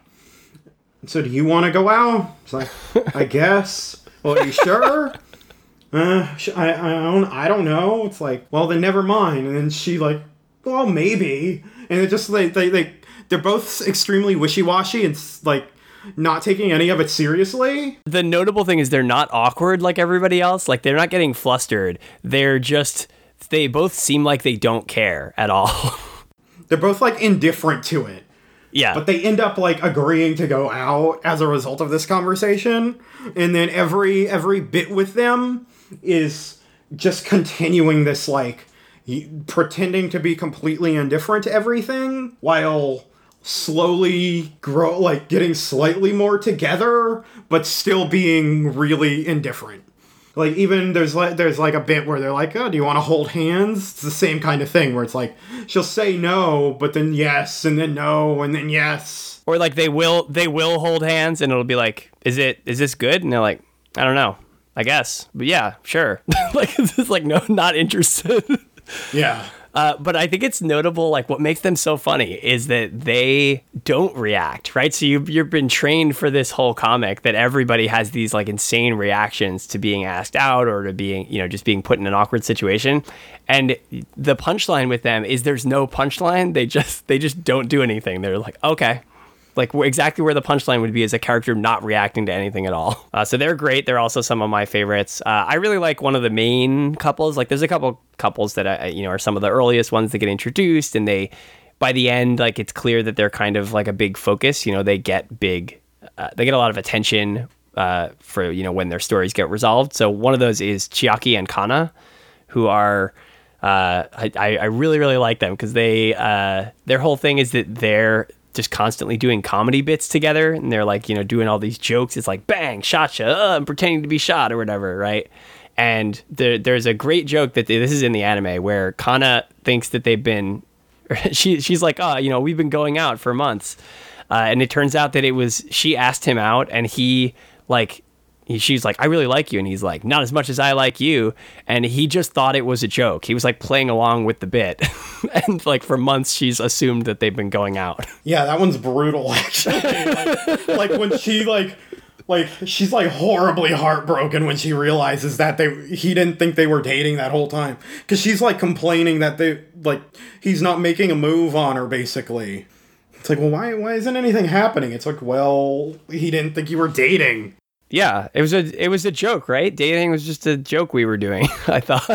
So, do you want to go out? It's like, I guess. Well, are you sure? Uh, I, I, don't, I don't know. It's like, well, then never mind. And then she, like, well, maybe. And it just, like, they, they, they're both extremely wishy-washy and, like, not taking any of it seriously. The notable thing is they're not awkward like everybody else. Like, they're not getting flustered. They're just, they both seem like they don't care at all. They're both, like, indifferent to it. Yeah. But they end up, like, agreeing to go out as a result of this conversation. And then every every bit with them is just continuing this, like, pretending to be completely indifferent to everything while slowly grow, like, getting slightly more together, but still being really indifferent. Like, even there's like there's like a bit where they're like, oh, do you want to hold hands? It's the same kind of thing where it's like she'll say no, but then yes, and then no, and then yes. Or like they will they will hold hands, and it'll be like, is it is this good? And they're like, I don't know, I guess, but yeah, sure. Like, it's just like, no, not interested. Yeah. Uh, but I think it's notable, like, what makes them so funny is that they don't react, right? So you've, you've been trained for this whole comic that everybody has these, like, insane reactions to being asked out or to being, you know, just being put in an awkward situation. And the punchline with them is there's no punchline. They just they just don't do anything. They're like, okay. Like, exactly where the punchline would be is a character not reacting to anything at all. Uh, so they're great. They're also some of my favorites. Uh, I really like one of the main couples. Like, there's a couple couples that, I, you know, are some of the earliest ones that get introduced. And they, by the end, like, it's clear that they're kind of like a big focus. You know, they get big, uh, they get a lot of attention uh, for, you know, when their stories get resolved. So one of those is Chiaki and Kana, who are... Uh, I, I really, really like them because they, uh, their whole thing is that they're... just constantly doing comedy bits together, and they're like, you know, doing all these jokes. It's like, bang, shot ya, uh, I'm pretending to be shot or whatever, right? And there, there's a great joke that they, this is in the anime where Kana thinks that they've been, she she's like, oh, you know, we've been going out for months, uh, and it turns out that it was she asked him out, and he like. She's like, I really like you. And he's like, not as much as I like you. And he just thought it was a joke. He was like playing along with the bit. And like for months, she's assumed that they've been going out. Yeah, that one's brutal, actually. like, like when she like, like she's like horribly heartbroken when she realizes that they he didn't think they were dating that whole time. Because she's like complaining that they like he's not making a move on her, basically. It's like, well, why, why isn't anything happening? It's like, well, he didn't think you were dating. Yeah, it was a it was a joke, right? Dating was just a joke we were doing, I thought.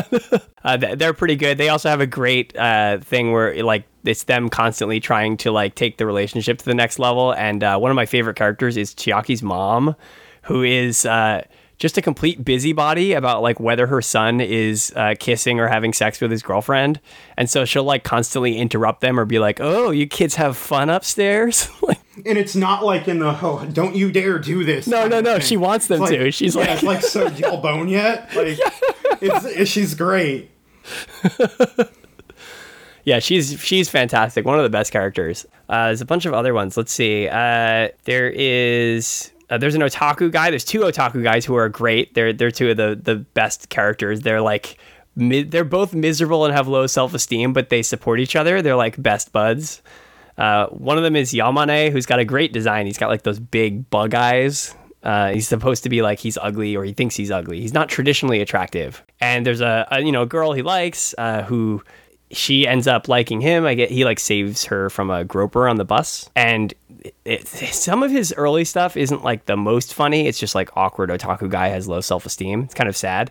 uh, they're pretty good. They also have a great uh, thing where, like, it's them constantly trying to, like, take the relationship to the next level. And uh, one of my favorite characters is Chiaki's mom, who is uh, just a complete busybody about, like, whether her son is uh, kissing or having sex with his girlfriend. And so she'll, like, constantly interrupt them or be like, oh, you kids have fun upstairs? Like, and it's not like in the, oh, don't you dare do this. No, no, no. Thing. She wants them like, to. She's yeah, like, it's like, so y'all bone yet? Like, it's, it's, she's great. Yeah, she's she's fantastic. One of the best characters. Uh, there's a bunch of other ones. Let's see. Uh, there is, uh, there's an otaku guy. There's two otaku guys who are great. They're, they're two of the, the best characters. They're like, mi- they're both miserable and have low self-esteem, but they support each other. They're like best buds. Uh, one of them is Yamane, who's got a great design. He's got like those big bug eyes. Uh, he's supposed to be like he's ugly, or he thinks he's ugly. He's not traditionally attractive. And there's a, a you know girl he likes uh, who she ends up liking him. I get he like saves her from a groper on the bus. And it, it, some of his early stuff isn't like the most funny. It's just like awkward otaku guy has low self-esteem. It's kind of sad.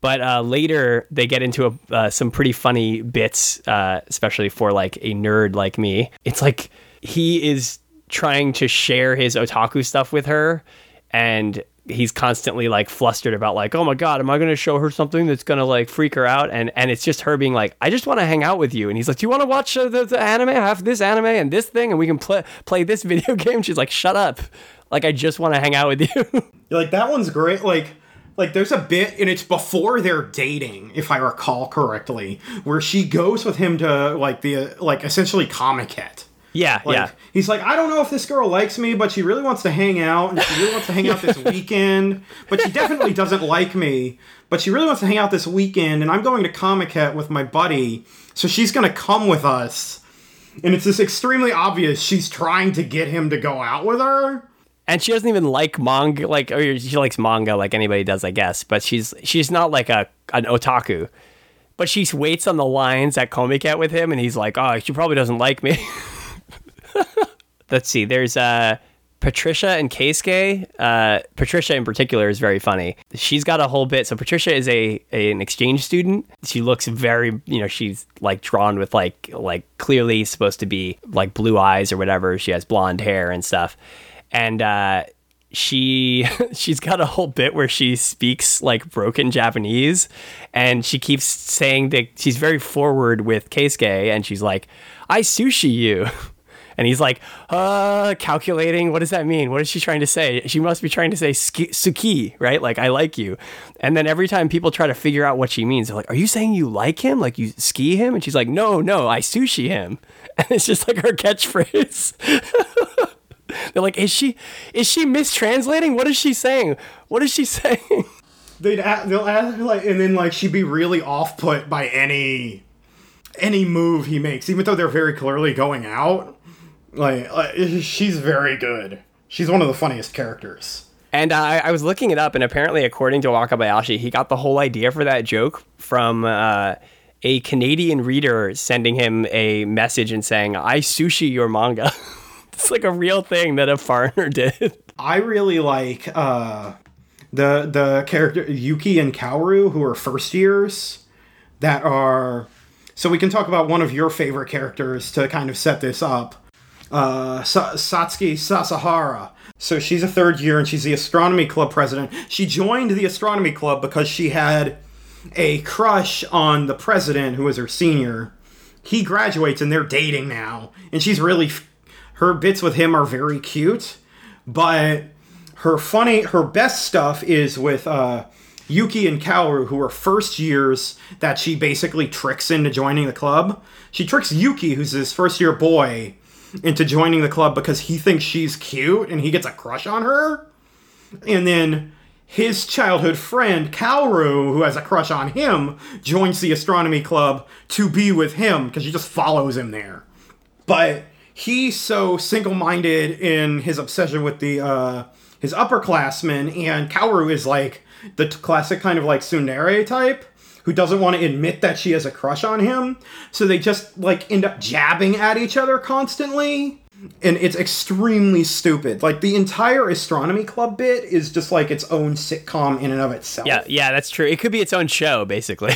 But uh, later, they get into a, uh, some pretty funny bits, uh, especially for, like, a nerd like me. It's like he is trying to share his otaku stuff with her, and he's constantly, like, flustered about, like, oh, my God, am I going to show her something that's going to, like, freak her out? And and it's just her being like, I just want to hang out with you. And he's like, do you want to watch uh, the, the anime? I have this anime and this thing, and we can play play this video game. She's like, shut up. Like, I just want to hang out with you. You're like, that one's great, like... Like, there's a bit, and it's before they're dating, if I recall correctly, where she goes with him to, like, the, like, essentially Comic-Con. Yeah, like, yeah. He's like, I don't know if this girl likes me, but she really wants to hang out, and she really wants to hang out this weekend. But she definitely doesn't like me, but she really wants to hang out this weekend, and I'm going to Comic-Con with my buddy, so she's going to come with us. And it's just extremely obvious she's trying to get him to go out with her. And she doesn't even like manga, like, or she likes manga like anybody does, I guess. But she's she's not like a an otaku. But she waits on the lines at Comic-Con with him, and he's like, oh, she probably doesn't like me. Let's see, there's uh, Patricia and Keisuke. Uh, Patricia in particular is very funny. She's got a whole bit. So Patricia is a, a an exchange student. She looks very, you know, she's like drawn with like like clearly supposed to be like blue eyes or whatever. She has blonde hair and stuff. And uh, she, she's got a whole bit where she speaks like broken Japanese, and she keeps saying that she's very forward with Keisuke, and she's like, I sushi you. And he's like, uh, calculating, what does that mean? What is she trying to say? She must be trying to say suki, right? Like, I like you. And then every time people try to figure out what she means, they're like, are you saying you like him? Like, you ski him? And she's like, no, no, I sushi him. And it's just like her catchphrase. They're like, is she is she mistranslating? What is she saying? What is she saying? They'd ask, they'll ask, like, and then like she'd be really off put by any any move he makes, even though they're very clearly going out. Like, like she's very good. She's one of the funniest characters. And uh, I was looking it up, and apparently, according to Wakabayashi, he got the whole idea for that joke from uh, a Canadian reader sending him a message and saying, "I sushi your manga." It's like a real thing that a foreigner did. I really like uh, the the character Yuki and Kaoru, who are first years that are. So we can talk about one of your favorite characters to kind of set this up. Uh, Sa- Satsuki Sasahara. So she's a third year, and she's the astronomy club president. She joined the astronomy club because she had a crush on the president, who is her senior. He graduates, and they're dating now, and she's really. F- Her bits with him are very cute, but her funny, her best stuff is with uh, Yuki and Kaoru, who are first years that she basically tricks into joining the club. She tricks Yuki, who's this first year boy, into joining the club because he thinks she's cute and he gets a crush on her. And then his childhood friend, Kaoru, who has a crush on him, joins the astronomy club to be with him because she just follows him there. But he's so single-minded in his obsession with the uh, his upperclassmen, and Kaoru is like the t- classic kind of like tsundere type who doesn't want to admit that she has a crush on him. So they just like end up jabbing at each other constantly, and it's extremely stupid. Like the entire astronomy club bit is just like its own sitcom in and of itself. Yeah, yeah, that's true. It could be its own show, basically.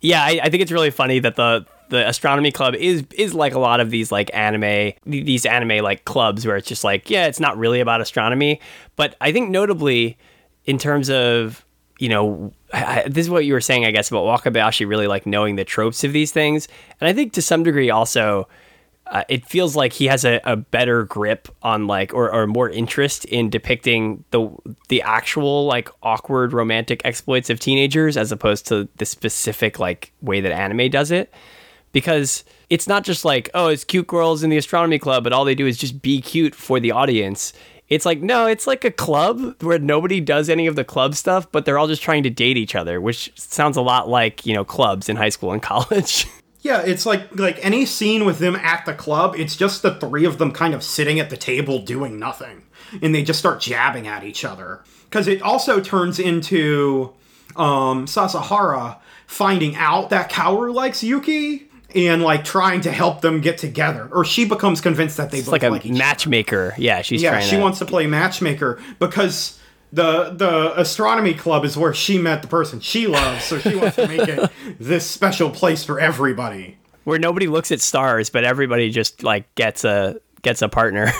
Yeah, I, I think it's really funny that the. The astronomy club is is like a lot of these like anime, these anime like clubs where it's just like, yeah, it's not really about astronomy. But I think notably in terms of, you know, I, this is what you were saying, I guess, about Wakabayashi really like knowing the tropes of these things. And I think to some degree also uh, it feels like he has a, a better grip on like or, or more interest in depicting the the actual like awkward romantic exploits of teenagers as opposed to the specific like way that anime does it. Because it's not just like, oh, it's cute girls in the astronomy club, but all they do is just be cute for the audience. It's like, no, it's like a club where nobody does any of the club stuff, but they're all just trying to date each other, which sounds a lot like, you know, clubs in high school and college. Yeah, it's like like any scene with them at the club, it's just the three of them kind of sitting at the table doing nothing. And they just start jabbing at each other. Because it also turns into um, Sasahara finding out that Kaoru likes Yuki. And, like, trying to help them get together. Or she becomes convinced that they both like each other. It's like a matchmaker. Yeah, she's trying to... Yeah, she wants to play matchmaker because the the astronomy club is where she met the person she loves. So she wants to make it this special place for everybody. Where nobody looks at stars, but everybody just, like, gets a gets a partner.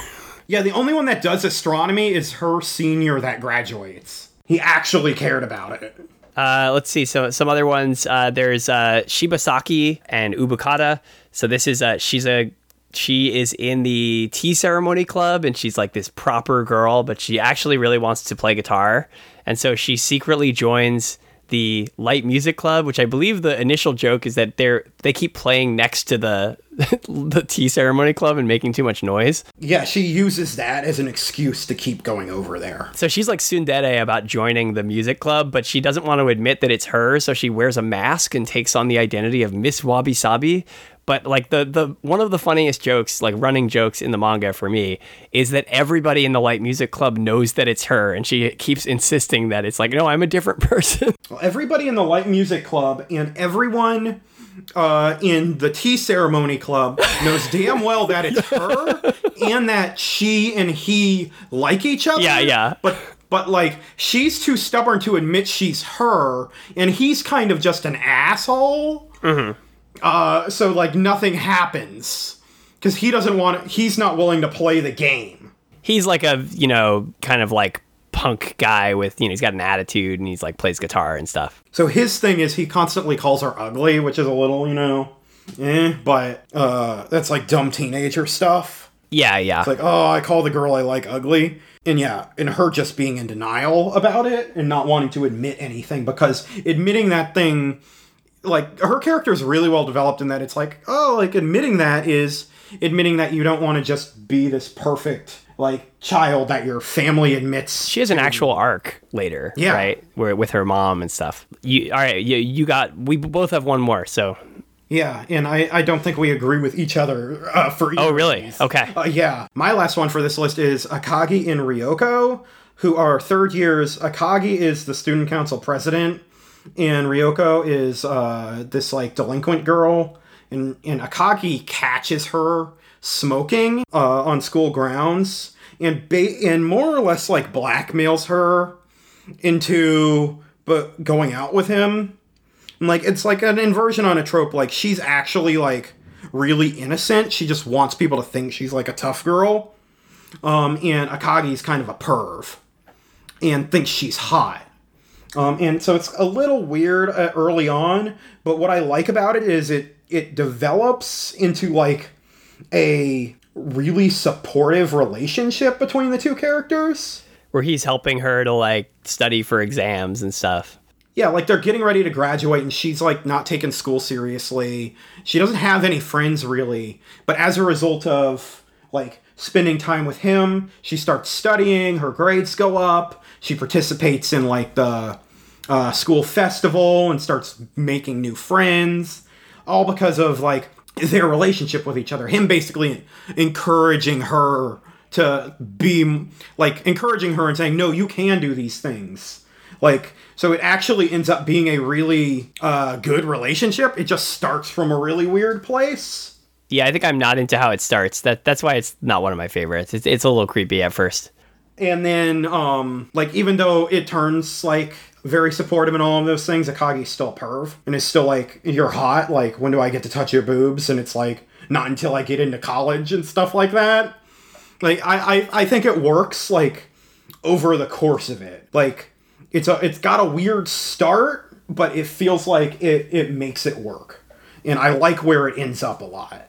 Yeah, the only one that does astronomy is her senior that graduates. He actually cared about it. Uh, let's see. So some other ones, uh, there's, uh, Shibasaki and Ubukata. So this is, uh, she's a, she is in the tea ceremony club, and she's like this proper girl, but she actually really wants to play guitar. And so she secretly joins the Light Music Club, which I believe the initial joke is that they're they keep playing next to the the tea ceremony club and making too much noise. Yeah, she uses that as an excuse to keep going over there. So she's like tsundere about joining the music club, but she doesn't want to admit that it's her, so she wears a mask and takes on the identity of Miss Wabi Sabi. But like the the one of the funniest jokes, like running jokes in the manga for me, is that everybody in the Light Music Club knows that it's her, and she keeps insisting that it's like, no, I'm a different person. Well, everybody in the Light Music Club and everyone uh, in the Tea Ceremony Club knows damn well that it's her and that she and he like each other. Yeah, yeah. But But, like, she's too stubborn to admit she's her, and he's kind of just an asshole. Mm-hmm. Uh, so, like, nothing happens. Because he doesn't want... He's not willing to play the game. He's, like, a, you know, kind of, like, punk guy with... You know, he's got an attitude, and he's, like, plays guitar and stuff. So his thing is he constantly calls her ugly, which is a little, you know... Eh, but uh, that's, like, dumb teenager stuff. Yeah, yeah. It's like, oh, I call the girl I like ugly. And yeah, and her just being in denial about it and not wanting to admit anything, because admitting that thing, like, her character is really well developed in that it's like, oh, like, admitting that is admitting that you don't want to just be this perfect, like, child that your family admits. She has an actual arc later, yeah. Right? Where, with her mom and stuff. You, all right, you, you got, we both have one more, so... Yeah, and I, I don't think we agree with each other uh, for either. Oh, really? Okay. Uh, yeah. My last one for this list is Akagi and Ryoko, who are third years. Akagi is the student council president, and Ryoko is uh, this, like, delinquent girl. And, and Akagi catches her smoking uh, on school grounds and ba- and more or less, like, blackmails her into but going out with him. Like, it's like an inversion on a trope. Like, she's actually, like, really innocent. She just wants people to think she's, like, a tough girl. Um, and Akagi's kind of a perv and thinks she's hot. Um, and so it's a little weird uh, early on. But what I like about it is it, it develops into, like, a really supportive relationship between the two characters. Where he's helping her to, like, study for exams and stuff. Yeah, like, they're getting ready to graduate, and she's, like, not taking school seriously. She doesn't have any friends, really. But as a result of, like, spending time with him, she starts studying, her grades go up, she participates in, like, the uh, school festival and starts making new friends. All because of, like, their relationship with each other. Him basically encouraging her to be, like, encouraging her and saying, no, you can do these things. Like... So it actually ends up being a really uh, good relationship. It just starts from a really weird place. Yeah, I think I'm not into how it starts. That That's why it's not one of my favorites. It's, it's a little creepy at first. And then, um, like, even though it turns, like, very supportive and all of those things, Akagi's still a perv. And it's still like, you're hot. Like, when do I get to touch your boobs? And it's like, not until I get into college and stuff like that. Like, I, I, I think it works, like, over the course of it. Like... It's a, it's got a weird start, but it feels like it, it makes it work. And I like where it ends up a lot,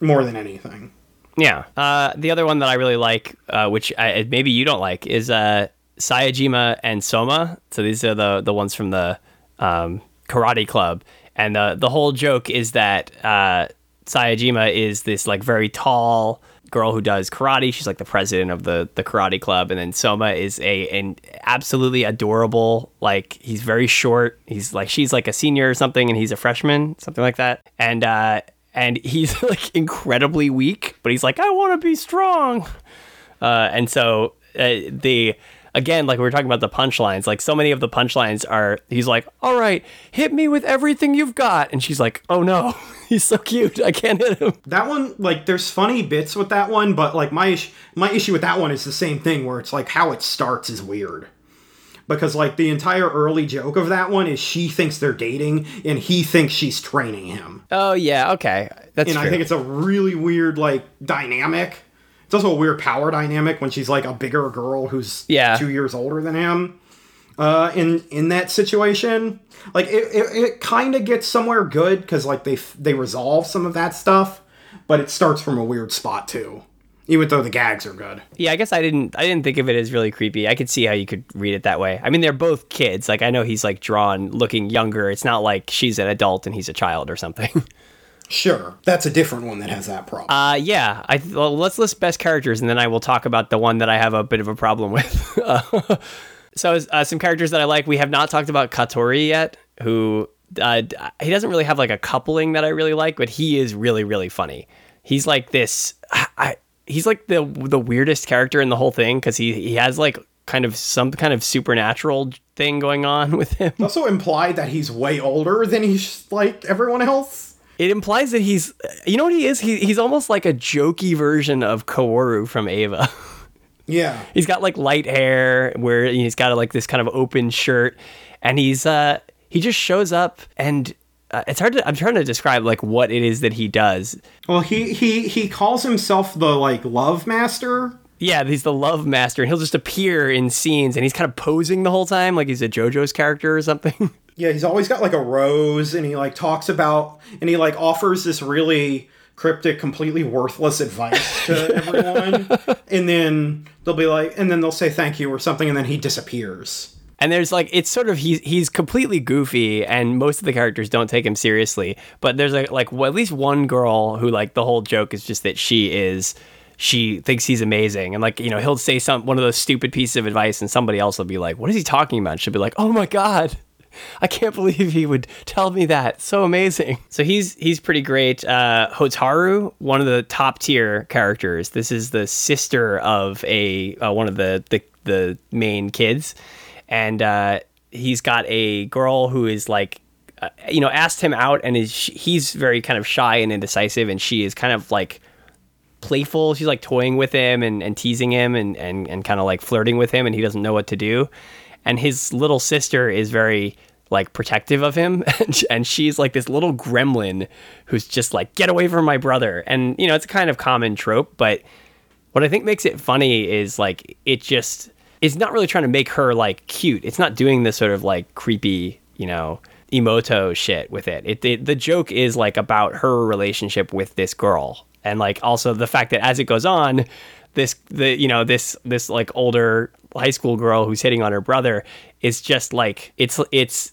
more than anything. Yeah. Uh, the other one that I really like, uh, which I, maybe you don't like, is uh, Sayajima and Soma. So these are the, the ones from the um, Karate Club. And uh, the whole joke is that uh, Sayajima is this, like, very tall... girl who does karate. She's like the president of the the karate club, and then Soma is a an absolutely adorable, like, he's very short, he's like, she's like a senior or something, and he's a freshman, something like that, and uh and he's like incredibly weak, but he's like, I want to be strong, uh and so uh, the again, like we were talking about the punchlines, like so many of the punchlines are, he's like, all right, hit me with everything you've got. And she's like, oh no, he's so cute, I can't hit him. That one, like, there's funny bits with that one, but like my, is- my issue with that one is the same thing where it's like how it starts is weird. Because like the entire early joke of that one is she thinks they're dating and he thinks she's training him. Oh yeah, okay, that's and true. I think it's a really weird, like, dynamic. It's also a weird power dynamic when she's, like, a bigger girl who's yeah. two years older than him uh, in in that situation. Like, it it, it kind of gets somewhere good because, like, they they resolve some of that stuff, but it starts from a weird spot, too. even though the gags are good. Yeah, I guess I didn't I didn't think of it as really creepy. I could see how you could read it that way. I mean, they're both kids. Like, I know he's, like, drawn looking younger. It's not like she's an adult and he's a child or something. Sure. That's a different one that has that problem. Uh, yeah. I th- well, let's list best characters, and then I will talk about the one that I have a bit of a problem with. uh, so uh, some characters that I like. We have not talked about Katori yet, who... Uh, he doesn't really have, like, a coupling that I really like, but he is really, really funny. He's like this... I, he's like the the weirdest character in the whole thing, because he, he has, like, kind of some kind of supernatural thing going on with him. It's also implied that he's way older than he's, like, everyone else. It implies that he's... You know what he is? He, he's almost like a jokey version of Kaworu from Eva. Yeah. He's got, like, light hair, where he's got, like, this kind of open shirt, and he's... uh. He just shows up, and uh, it's hard to, I'm trying to describe, like, what it is that he does. Well, he, he, he calls himself the, like, love master. Yeah, he's the love master, and he'll just appear in scenes, and he's kind of posing the whole time, like he's a JoJo's character or something. Yeah, he's always got, like, a rose, and he, like, talks about, and he, like, offers this really cryptic, completely worthless advice to everyone. And then they'll be like, and then they'll say thank you or something, and then he disappears. And there's, like, it's sort of, he's, he's completely goofy, and most of the characters don't take him seriously. But there's, like, like well, at least one girl who, like, the whole joke is just that she is, she thinks he's amazing. And, like, you know, he'll say some one of those stupid pieces of advice, and somebody else will be like, what is he talking about? And she'll be like, oh, my God, I can't believe he would tell me that. So amazing. So he's he's pretty great. Uh, Hotaru, one of the top tier characters. This is the sister of a uh, one of the, the, the main kids. And uh, he's got a girl who is, like, uh, you know, asked him out, and is sh- he's very kind of shy and indecisive, and she is kind of, like, playful. She's, like, toying with him and, and teasing him and, and, and kind of, like, flirting with him, and he doesn't know what to do. And his little sister is very, like, protective of him, and she's, like, this little gremlin who's just, like, get away from my brother. And, you know, it's a kind of common trope, but what I think makes it funny is, like, it just... It's not really trying to make her, like, cute. It's not doing this sort of, like, creepy, you know, Imoto shit with it. It, it. The joke is, like, about her relationship with this girl. And, like, also the fact that as it goes on, this, the you know, this, this like, older high school girl who's hitting on her brother is just, like, it's it's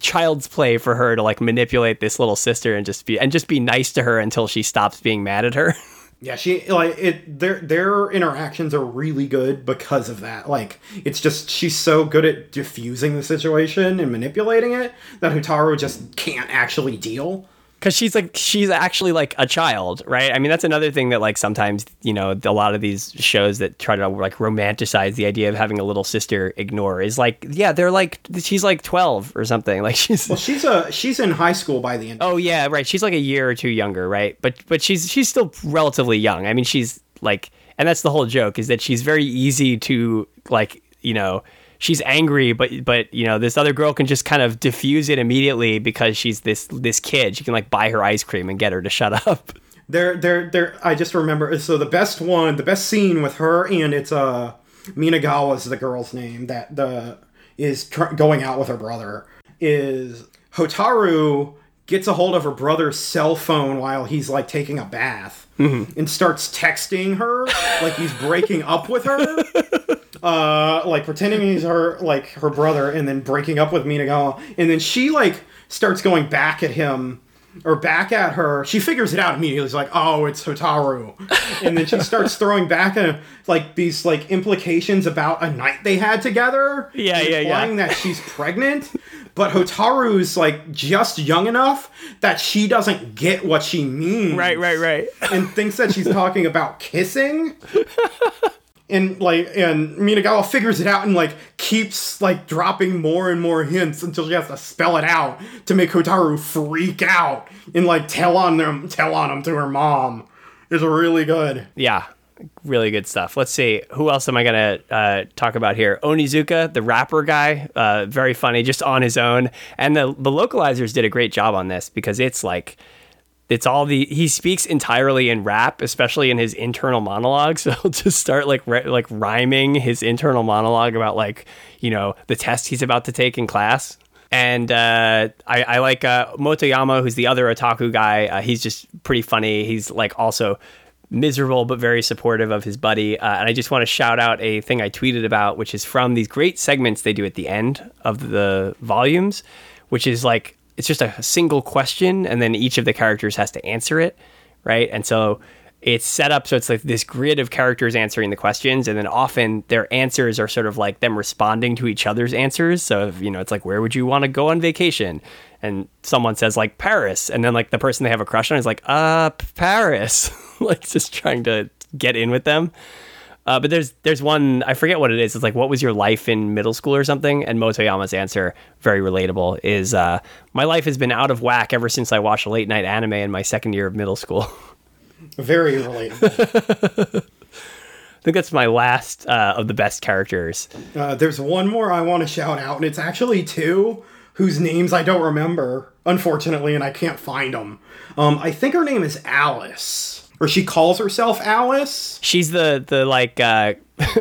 child's play for her to, like, manipulate this little sister and just be and just be nice to her until she stops being mad at her. Yeah, she like it. Their their interactions are really good because of that. Like, it's just she's so good at diffusing the situation and manipulating it that Hotaru just can't actually deal. Because she's like she's actually like a child, right? I mean, that's another thing that, like, sometimes, you know, a lot of these shows that try to, like, romanticize the idea of having a little sister ignore is, like, yeah, they're like she's like twelve or something. Like, she's well, she's a she's in high school by the end. Oh yeah, right. She's like a year or two younger, right? But but she's she's still relatively young. I mean, she's like, and that's the whole joke, is that she's very easy to, like, you know. She's angry, but, but you know, this other girl can just kind of diffuse it immediately because she's this this kid. She can, like, buy her ice cream and get her to shut up. There, there, there. I just remember. So the best one, the best scene with her, and it's uh, Minagawa's the girl's name that the is tr- going out with her brother, is Hotaru gets a hold of her brother's cell phone while he's, like, taking a bath, mm-hmm. and starts texting her like he's breaking up with her. Uh, like, pretending he's her, like, her brother, and then breaking up with Minagawa. And then she, like, starts going back at him, or back at her. She figures it out immediately. She's like, oh, it's Hotaru. And then she starts throwing back at him, like, these, like, implications about a night they had together. Yeah, yeah, yeah. Implying that she's pregnant. But Hotaru's, like, just young enough that she doesn't get what she means. Right, right, right. And thinks that she's talking about kissing. And, like, and Minagawa figures it out and, like, keeps, like, dropping more and more hints until she has to spell it out to make Hotaru freak out and, like, tell on them, tell on them to her mom. It's really good. Yeah, really good stuff. Let's see. Who else am I going to uh, talk about here? Onizuka, the rapper guy, uh, very funny, just on his own. And the, the localizers did a great job on this because it's, like... It's all the he speaks entirely in rap, especially in his internal monologue. So he'll just start like re, like rhyming his internal monologue about, like, you know, the test he's about to take in class. And uh, I, I like uh, Motoyama, who's the other otaku guy. Uh, he's just pretty funny. He's like also miserable but very supportive of his buddy. Uh, and I just want to shout out a thing I tweeted about, which is from these great segments they do at the end of the volumes, which is like, it's just a single question, and then each of the characters has to answer it, right? And so it's set up so it's like this grid of characters answering the questions, and then often their answers are sort of like them responding to each other's answers. So, if, you know, it's like, where would you want to go on vacation? And someone says, like, Paris. And then, like, the person they have a crush on is like, uh, Paris. Like, just trying to get in with them. Uh, but there's there's one, I forget what it is. It's like, what was your life in middle school or something? And Motoyama's answer, very relatable, is, uh, my life has been out of whack ever since I watched a late-night anime in my second year of middle school. Very relatable. I think that's my last uh, of the best characters. Uh, there's one more I want to shout out, and it's actually two whose names I don't remember, unfortunately, and I can't find them. Um, I think her name is Alice, or she calls herself Alice. She's the the like uh,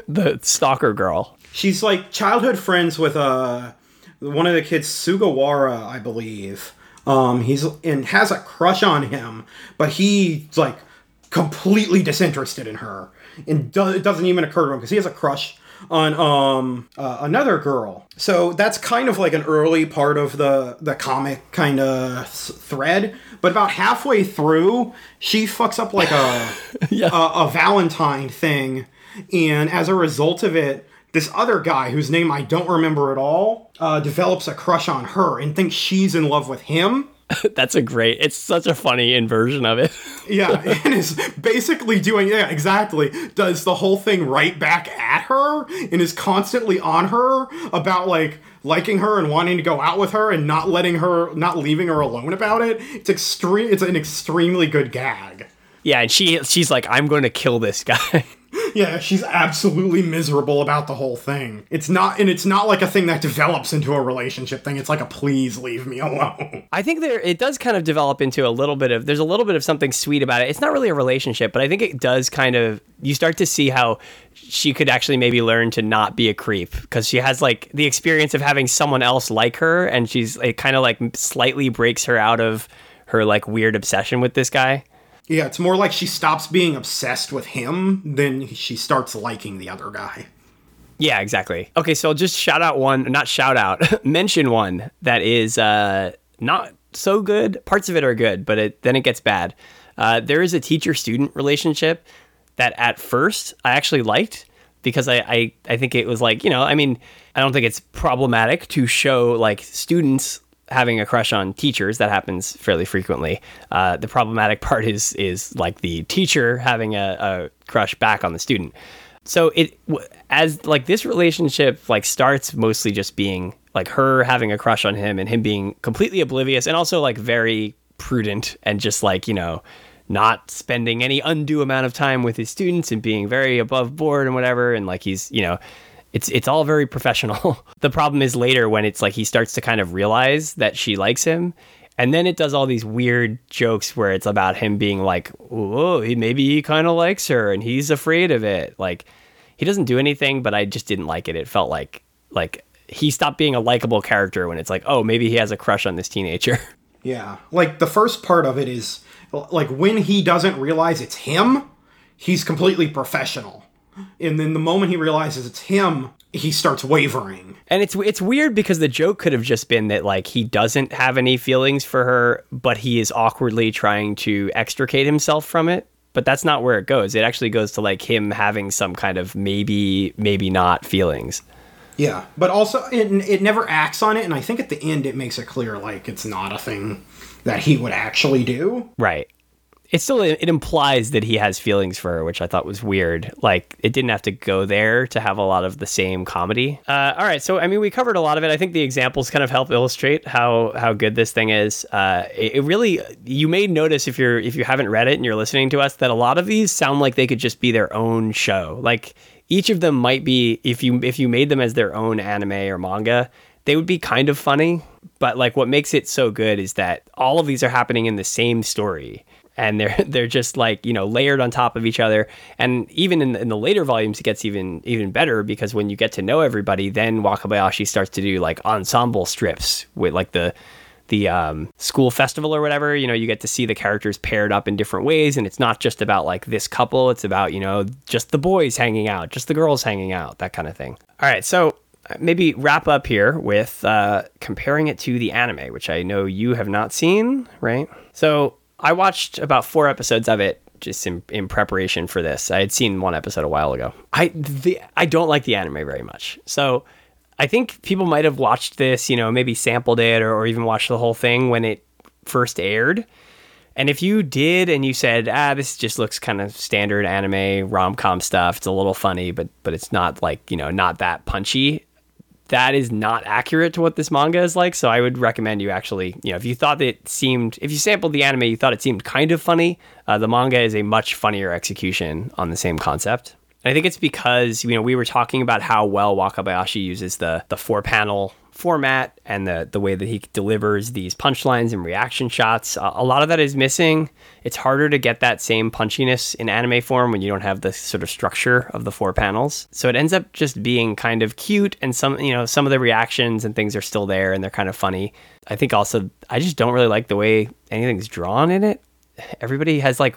the stalker girl. She's like childhood friends with uh, one of the kids, Sugawara, I believe. Um, he's and has a crush on him, but he's like completely disinterested in her, and do- it doesn't even occur to him because he has a crush on um uh, another girl. So that's kind of like an early part of the the comic kind of s- thread. But about halfway through, she fucks up like a, yeah. a a Valentine thing, and as a result of it, this other guy whose name I don't remember at all uh, develops a crush on her and thinks she's in love with him. That's a great, it's such a funny inversion of it. Yeah, and is basically doing, yeah, exactly, does the whole thing right back at her and is constantly on her about like liking her and wanting to go out with her and not letting her, not leaving her alone about it. It's extreme. It's an extremely good gag. Yeah, and she she's like, I'm going to kill this guy. Yeah, she's absolutely miserable about the whole thing. It's not, and it's not like a thing that develops into a relationship thing. It's like a please leave me alone. I think there it does kind of develop into a little bit of, there's a little bit of something sweet about it. It's not really a relationship, but I think it does kind of, you start to see how she could actually maybe learn to not be a creep, because she has like the experience of having someone else like her, and she's, it kind of like slightly breaks her out of her like weird obsession with this guy. Yeah, it's more like she stops being obsessed with him than she starts liking the other guy. Yeah, exactly. Okay, so I'll just shout out one, not shout out, mention one that is uh, not so good. Parts of it are good, but it, then it gets bad. Uh, there is a teacher-student relationship that at first I actually liked, because I, I, I think it was like, you know, I mean, I don't think it's problematic to show like students having a crush on teachers. That happens fairly frequently. Uh, the problematic part is is like the teacher having a, a crush back on the student. So it as like this relationship like starts mostly just being like her having a crush on him and him being completely oblivious and also like very prudent and just like, you know, not spending any undue amount of time with his students and being very above board and whatever. And like he's, you know, It's it's all very professional. The problem is later when it's like he starts to kind of realize that she likes him. And then it does all these weird jokes where it's about him being like, oh, maybe he kind of likes her and he's afraid of it. Like, he doesn't do anything, but I just didn't like it. It felt like like he stopped being a likable character when it's like, oh, maybe he has a crush on this teenager. Yeah, like the first part of it is like when he doesn't realize it's him, he's completely professional. And then the moment he realizes it's him, he starts wavering. And it's it's weird because the joke could have just been that, like, he doesn't have any feelings for her, but he is awkwardly trying to extricate himself from it. But that's not where it goes. It actually goes to, like, him having some kind of maybe, maybe not feelings. Yeah, but also it, it never acts on it. And I think at the end it makes it clear, like, it's not a thing that he would actually do. Right. It still it implies that he has feelings for her, which I thought was weird. Like, it didn't have to go there to have a lot of the same comedy. Uh, all right. So, I mean, we covered a lot of it. I think the examples kind of help illustrate how how good this thing is. Uh, it, it really, you may notice if you're if you haven't read it and you're listening to us, that a lot of these sound like they could just be their own show. Like, each of them might be, if you if you made them as their own anime or manga, they would be kind of funny. But like, what makes it so good is that all of these are happening in the same story. And they're they're just like, you know, layered on top of each other. And even in the, in the later volumes, it gets even even better, because when you get to know everybody, then Wakabayashi starts to do like ensemble strips with like the the um, school festival or whatever, you know, you get to see the characters paired up in different ways. And it's not just about like this couple. It's about, you know, just the boys hanging out, just the girls hanging out, that kind of thing. All right. So maybe wrap up here with uh, comparing it to the anime, which I know you have not seen, right? So I watched about four episodes of it just in, in preparation for this. I had seen one episode a while ago. I the, I don't like the anime very much. So I think people might have watched this, you know, maybe sampled it or, or even watched the whole thing when it first aired. And if you did and you said, ah, this just looks kind of standard anime rom-com stuff, it's a little funny, but but it's not like, you know, not that punchy, that is not accurate to what this manga is like. So I would recommend you actually, you know, if you thought it seemed, if you sampled the anime, you thought it seemed kind of funny, uh, the manga is a much funnier execution on the same concept. And I think it's because, you know, we were talking about how well Wakabayashi uses the the four-panel format and the, the way that he delivers these punchlines and reaction shots. Uh, a lot of that is missing. It's harder to get that same punchiness in anime form when you don't have the sort of structure of the four panels. So it ends up just being kind of cute, and some, you know, some of the reactions and things are still there and they're kind of funny. I think also, I just don't really like the way anything's drawn in it. Everybody has like...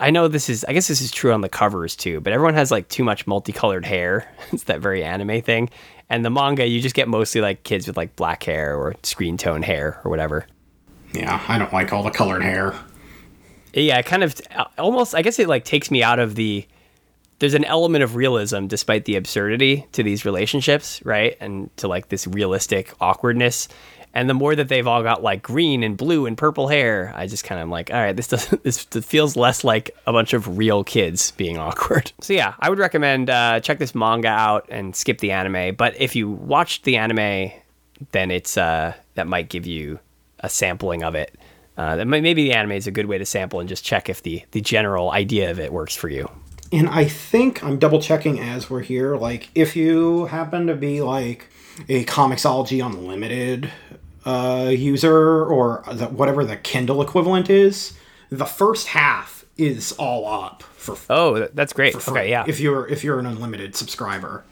I know this is, I guess this is true on the covers too, but everyone has like too much multicolored hair. It's that very anime thing. And the manga, you just get mostly like kids with like black hair or screen tone hair or whatever. Yeah, I don't like all the colored hair. Yeah, it kind of almost, I guess it like takes me out of the, there's an element of realism despite the absurdity to these relationships, right? And to like this realistic awkwardness. And the more that they've all got like green and blue and purple hair, I just kind of like, all right, this doesn't, this feels less like a bunch of real kids being awkward. So yeah, I would recommend uh, check this manga out and skip the anime. But if you watched the anime, then it's uh, that might give you a sampling of it. Uh, that might, maybe the anime is a good way to sample and just check if the, the general idea of it works for you. And I think I'm double checking as we're here. Like if you happen to be like a Comixology Unlimited Uh, user or the, whatever the Kindle equivalent is, the first half is all up for oh that's great for free, okay yeah if you're if you're an unlimited subscriber,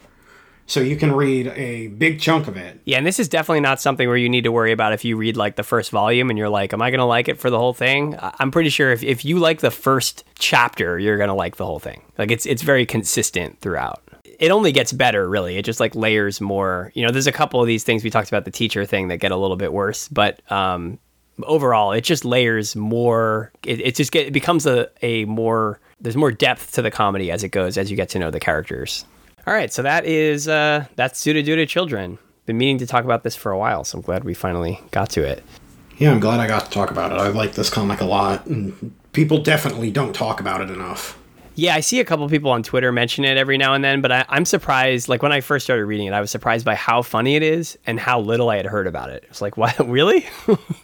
so you can read a big chunk of it. Yeah, and this is definitely not something where you need to worry about if you read like the first volume and you're like, am I gonna like it for the whole thing? I'm pretty sure if, if you like the first chapter, you're gonna like the whole thing. Like it's it's very consistent throughout. It only gets better, really. It just like layers more. You know, there's a couple of these things we talked about, the teacher thing, that get a little bit worse, but um, overall, it just layers more. It, it just get, it becomes a, a more, there's more depth to the comedy as it goes, as you get to know the characters. All right, so that is, uh, that's Tsuredure Children. Been meaning to talk about this for a while, so I'm glad we finally got to it. Yeah, I'm glad I got to talk about it. I like this comic a lot, and people definitely don't talk about it enough. Yeah, I see a couple people on Twitter mention it every now and then, but I, I'm surprised. Like when I first started reading it, I was surprised by how funny it is and how little I had heard about it. It's like, what? Really?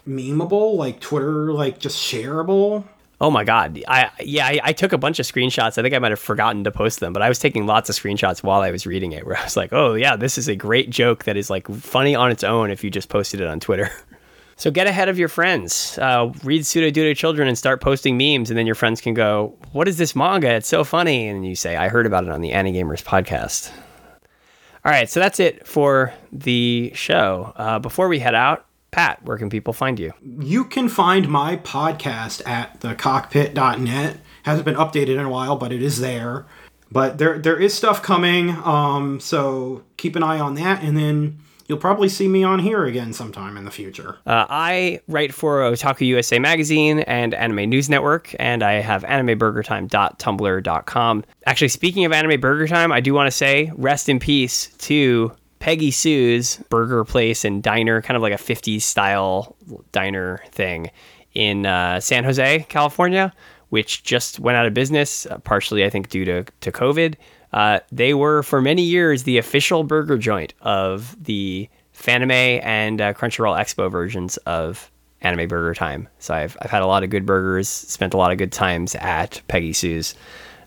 Memeable? Like Twitter, like just shareable? Oh my God. I Yeah, I, I took a bunch of screenshots. I think I might have forgotten to post them, but I was taking lots of screenshots while I was reading it where I was like, oh yeah, this is a great joke that is like funny on its own if you just posted it on Twitter. So get ahead of your friends, uh, read Tsuredure Children and start posting memes. And then your friends can go, what is this manga? It's so funny. And you say, I heard about it on the Anigamers podcast. All right. So that's it for the show. Uh, before we head out, Pat, where can people find you? You can find my podcast at the cockpit dot net. Hasn't been updated in a while, but it is there. But there, there is stuff coming. Um, so keep an eye on that. And then you'll probably see me on here again sometime in the future. Uh, I write for Otaku U S A Magazine and Anime News Network, and I have anime burger time dot tumblr dot com. Actually, speaking of Anime Burger Time, I do want to say rest in peace to Peggy Sue's burger place and diner, kind of like a fifties-style diner thing in uh, San Jose, California, which just went out of business, uh, partially, I think, due to, to COVID. Uh, they were, for many years, the official burger joint of the Fanime and uh, Crunchyroll Expo versions of Anime Burger Time. So I've I've had a lot of good burgers, spent a lot of good times at Peggy Sue's.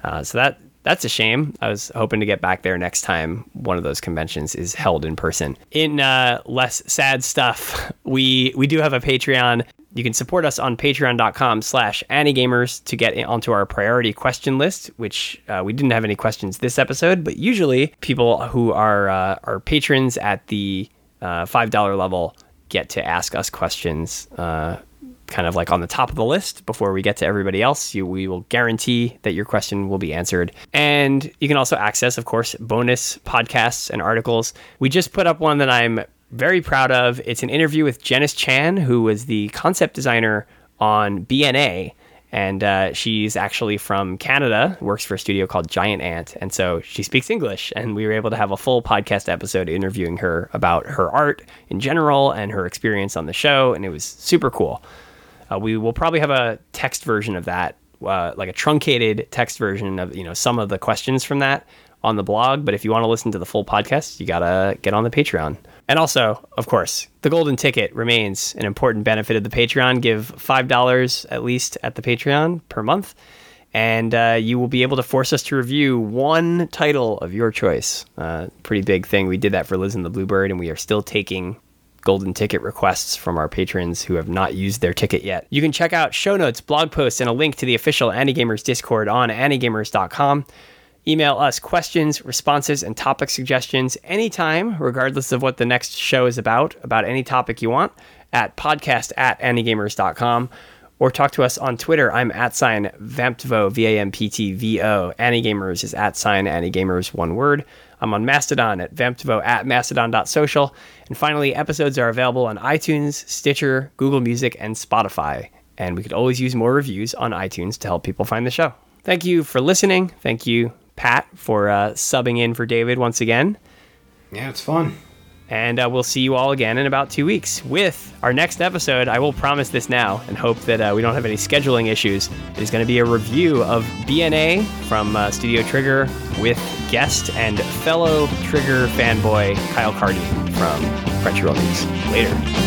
Uh, so that that's a shame. I was hoping to get back there next time one of those conventions is held in person. In uh, less sad stuff, we, we do have a Patreon. You can support us on patreon dot com slash Anigamers to get onto our priority question list, which uh, we didn't have any questions this episode, but usually people who are uh, are patrons at the uh, five dollars level get to ask us questions uh, kind of like on the top of the list before we get to everybody else. You, we will guarantee that your question will be answered. And you can also access, of course, bonus podcasts and articles. We just put up one that I'm very proud of. It's an interview with Janice Chan, who was the concept designer on B N A. And uh, she's actually from Canada, works for a studio called Giant Ant. And so she speaks English. And we were able to have a full podcast episode interviewing her about her art in general and her experience on the show. And it was super cool. Uh, we will probably have a text version of that, uh, like a truncated text version of, you know, some of the questions from that on the blog. But if you want to listen to the full podcast, you got to get on the Patreon. And also, of course, the golden ticket remains an important benefit of the Patreon. Give five dollars at least at the Patreon per month, and uh, you will be able to force us to review one title of your choice. Uh, pretty big thing. We did that for Liz and the Bluebird, and we are still taking golden ticket requests from our patrons who have not used their ticket yet. You can check out show notes, blog posts, and a link to the official AniGamers Discord on AniGamers dot com. Email us questions, responses, and topic suggestions anytime, regardless of what the next show is about, about any topic you want, at podcast at AniGamers dot com, or talk to us on Twitter. I'm at sign Vamptvo, V A M P T V O. AniGamers is at sign AniGamers, one word. I'm on Mastodon at Vamptvo at Mastodon dot social. And finally, episodes are available on iTunes, Stitcher, Google Music, and Spotify. And we could always use more reviews on iTunes to help people find the show. Thank you for listening. Thank you, Pat, for uh, subbing in for David once again. Yeah, it's fun. And uh, we'll see you all again in about two weeks with our next episode. I will promise this now and hope that uh, we don't have any scheduling issues. It is going to be a review of B N A from uh, Studio Trigger with guest and fellow Trigger fanboy Kyle Carty from Crunchyroll News. Later.